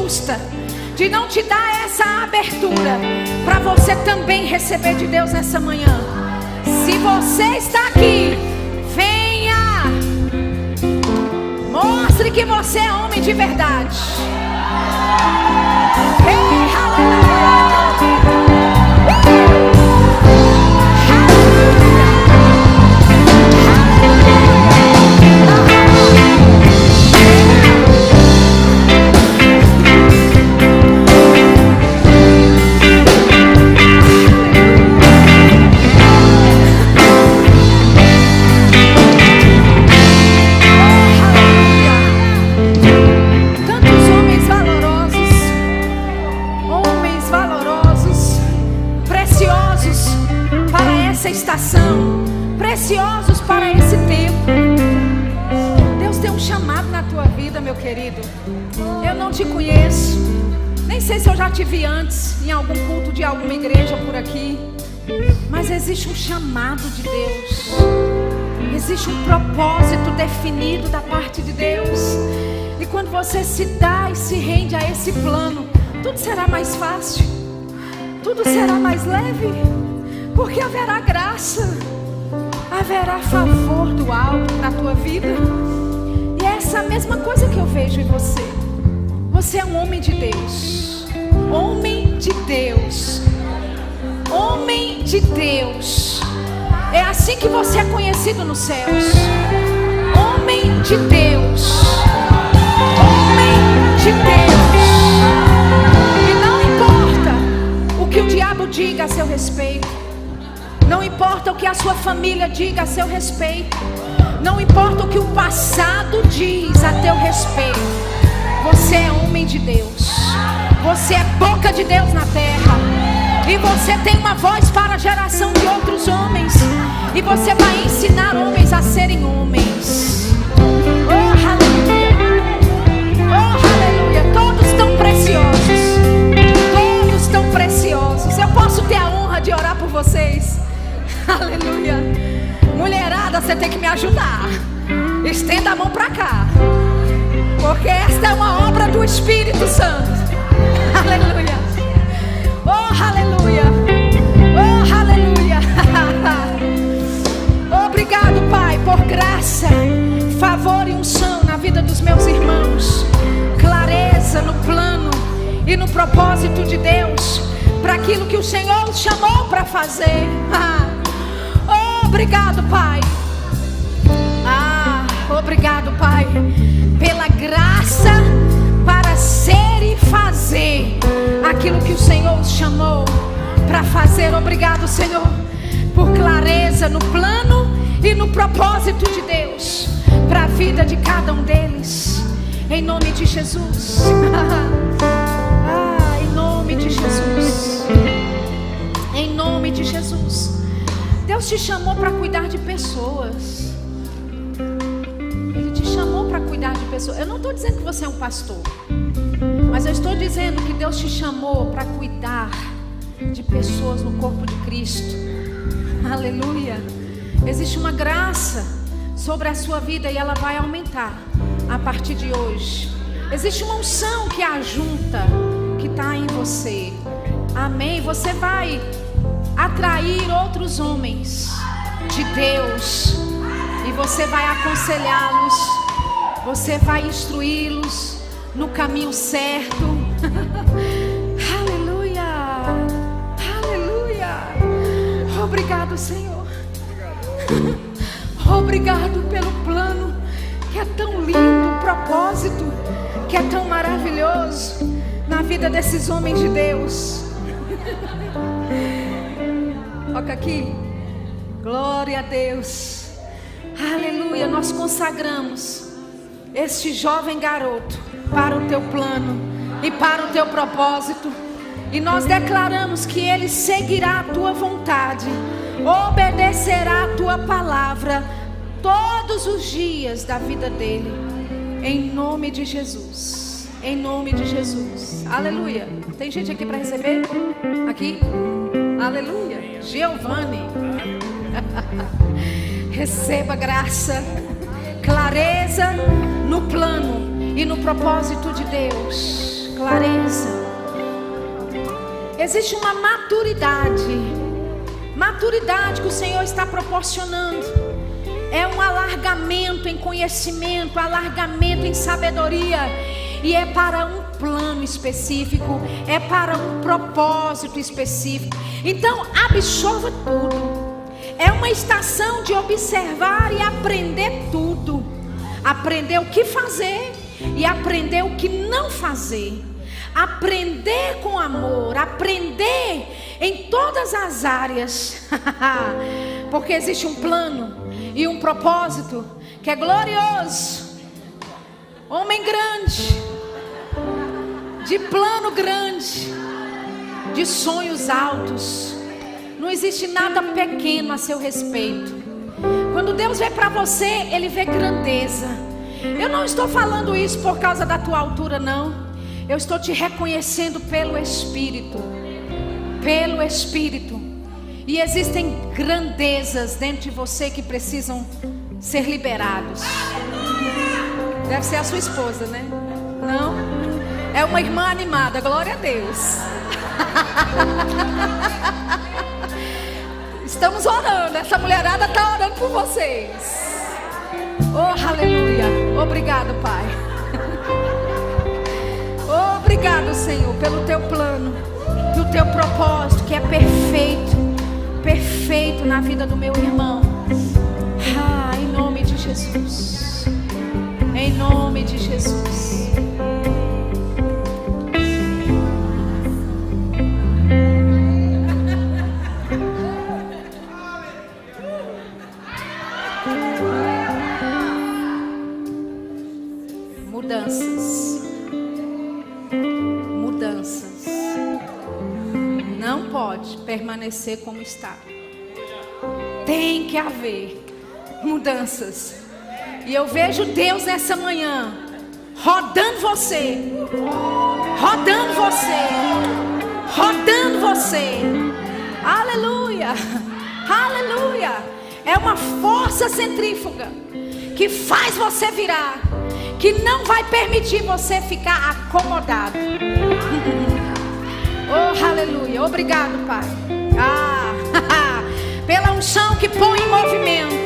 cidade. De não te dar essa abertura para você também receber de Deus nessa manhã. Se você está aqui, venha, mostre que você é homem de verdade. essa estação, preciosos para esse tempo. Deus tem um chamado na tua vida, meu querido. Eu não te conheço, nem sei se eu já te vi antes em algum culto de alguma igreja por aqui, mas existe um chamado de Deus, existe um propósito definido da parte de Deus. E quando você se dá e se rende a esse plano, tudo será mais fácil, tudo será mais leve, porque haverá graça, haverá favor do alto na tua vida. E é essa mesma coisa que eu vejo em você. Você é um homem de Deus, homem de Deus, homem de Deus. É assim que você é conhecido nos céus, homem de Deus, homem de Deus. E não importa o que o diabo diga a seu respeito, não importa o que a sua família diga a seu respeito, não importa o que o passado diz a teu respeito, você é homem de Deus, você é boca de Deus na terra. E você tem uma voz para a geração de outros homens. E você vai ensinar homens a serem homens. Oh, aleluia! Oh, aleluia! Todos tão preciosos. Todos tão preciosos. Eu posso ter a honra de orar por vocês. Aleluia! Mulherada, você tem que me ajudar. Estenda a mão para cá, porque esta é uma obra do Espírito Santo. Aleluia! Oh, aleluia, oh, aleluia. Obrigado, Pai, por graça, favor e unção na vida dos meus irmãos, clareza no plano e no propósito de Deus para aquilo que o Senhor chamou para fazer. Obrigado, Pai. Obrigado, Pai, pela graça para ser e fazer aquilo que o Senhor nos chamou para fazer. Obrigado, Senhor, por clareza no plano e no propósito de Deus para a vida de cada um deles, em nome de Jesus. Em nome de Jesus, em nome de Jesus. Deus te chamou para cuidar de pessoas. Ele te chamou para cuidar de pessoas. Eu não estou dizendo que você é um pastor, mas eu estou dizendo que Deus te chamou para cuidar de pessoas no corpo de Cristo. Aleluia. Existe uma graça sobre a sua vida e ela vai aumentar a partir de hoje. Existe uma unção que ajunta, que está em você. Amém. Você vai atrair outros homens de Deus e você vai aconselhá-los, você vai instruí-los no caminho certo. Aleluia, aleluia. Obrigado, Senhor. Obrigado pelo plano que é tão lindo, o propósito que é tão maravilhoso na vida desses homens de Deus. Toca aqui. Glória a Deus. Aleluia. Nós consagramos este jovem garoto para o teu plano e para o teu propósito, e nós declaramos que ele seguirá a tua vontade, obedecerá a tua palavra todos os dias da vida dele, em nome de Jesus, em nome de Jesus. Aleluia. Tem gente aqui para receber? Aqui? Aleluia. Giovanni, receba graça, clareza no plano e no propósito de Deus. Clareza. Existe uma maturidade, maturidade que o Senhor está proporcionando. É um alargamento em conhecimento, alargamento em sabedoria, e é para um plano específico, é para um propósito específico. Então absorva tudo. É uma estação de observar e aprender tudo. Aprender o que fazer e aprender o que não fazer. Aprender com amor, aprender em todas as áreas. Porque existe um plano e um propósito que é glorioso. Homem grande, de plano grande, de sonhos altos. Não existe nada pequeno a seu respeito. Quando Deus vê para você, Ele vê grandeza. Eu não estou falando isso por causa da tua altura, não. Eu estou te reconhecendo pelo Espírito. Pelo Espírito. E existem grandezas dentro de você que precisam ser liberados. Deve ser a sua esposa, né? Não? É uma irmã animada, glória a Deus. Estamos orando, essa mulherada está orando por vocês. Oh, aleluia. Obrigado, Pai. Obrigado, Senhor, pelo teu plano, pelo teu propósito, que é perfeito, perfeito na vida do meu irmão. Ah, em nome de Jesus. Em nome de Jesus. Mudanças. Não pode permanecer como está. Tem que haver mudanças. E eu vejo Deus nessa manhã rodando você, rodando você, rodando você. Aleluia, aleluia. É uma força centrífuga que faz você virar, que não vai permitir você ficar acomodado. Oh, aleluia. Obrigado, Pai. Pela unção que põe em movimento.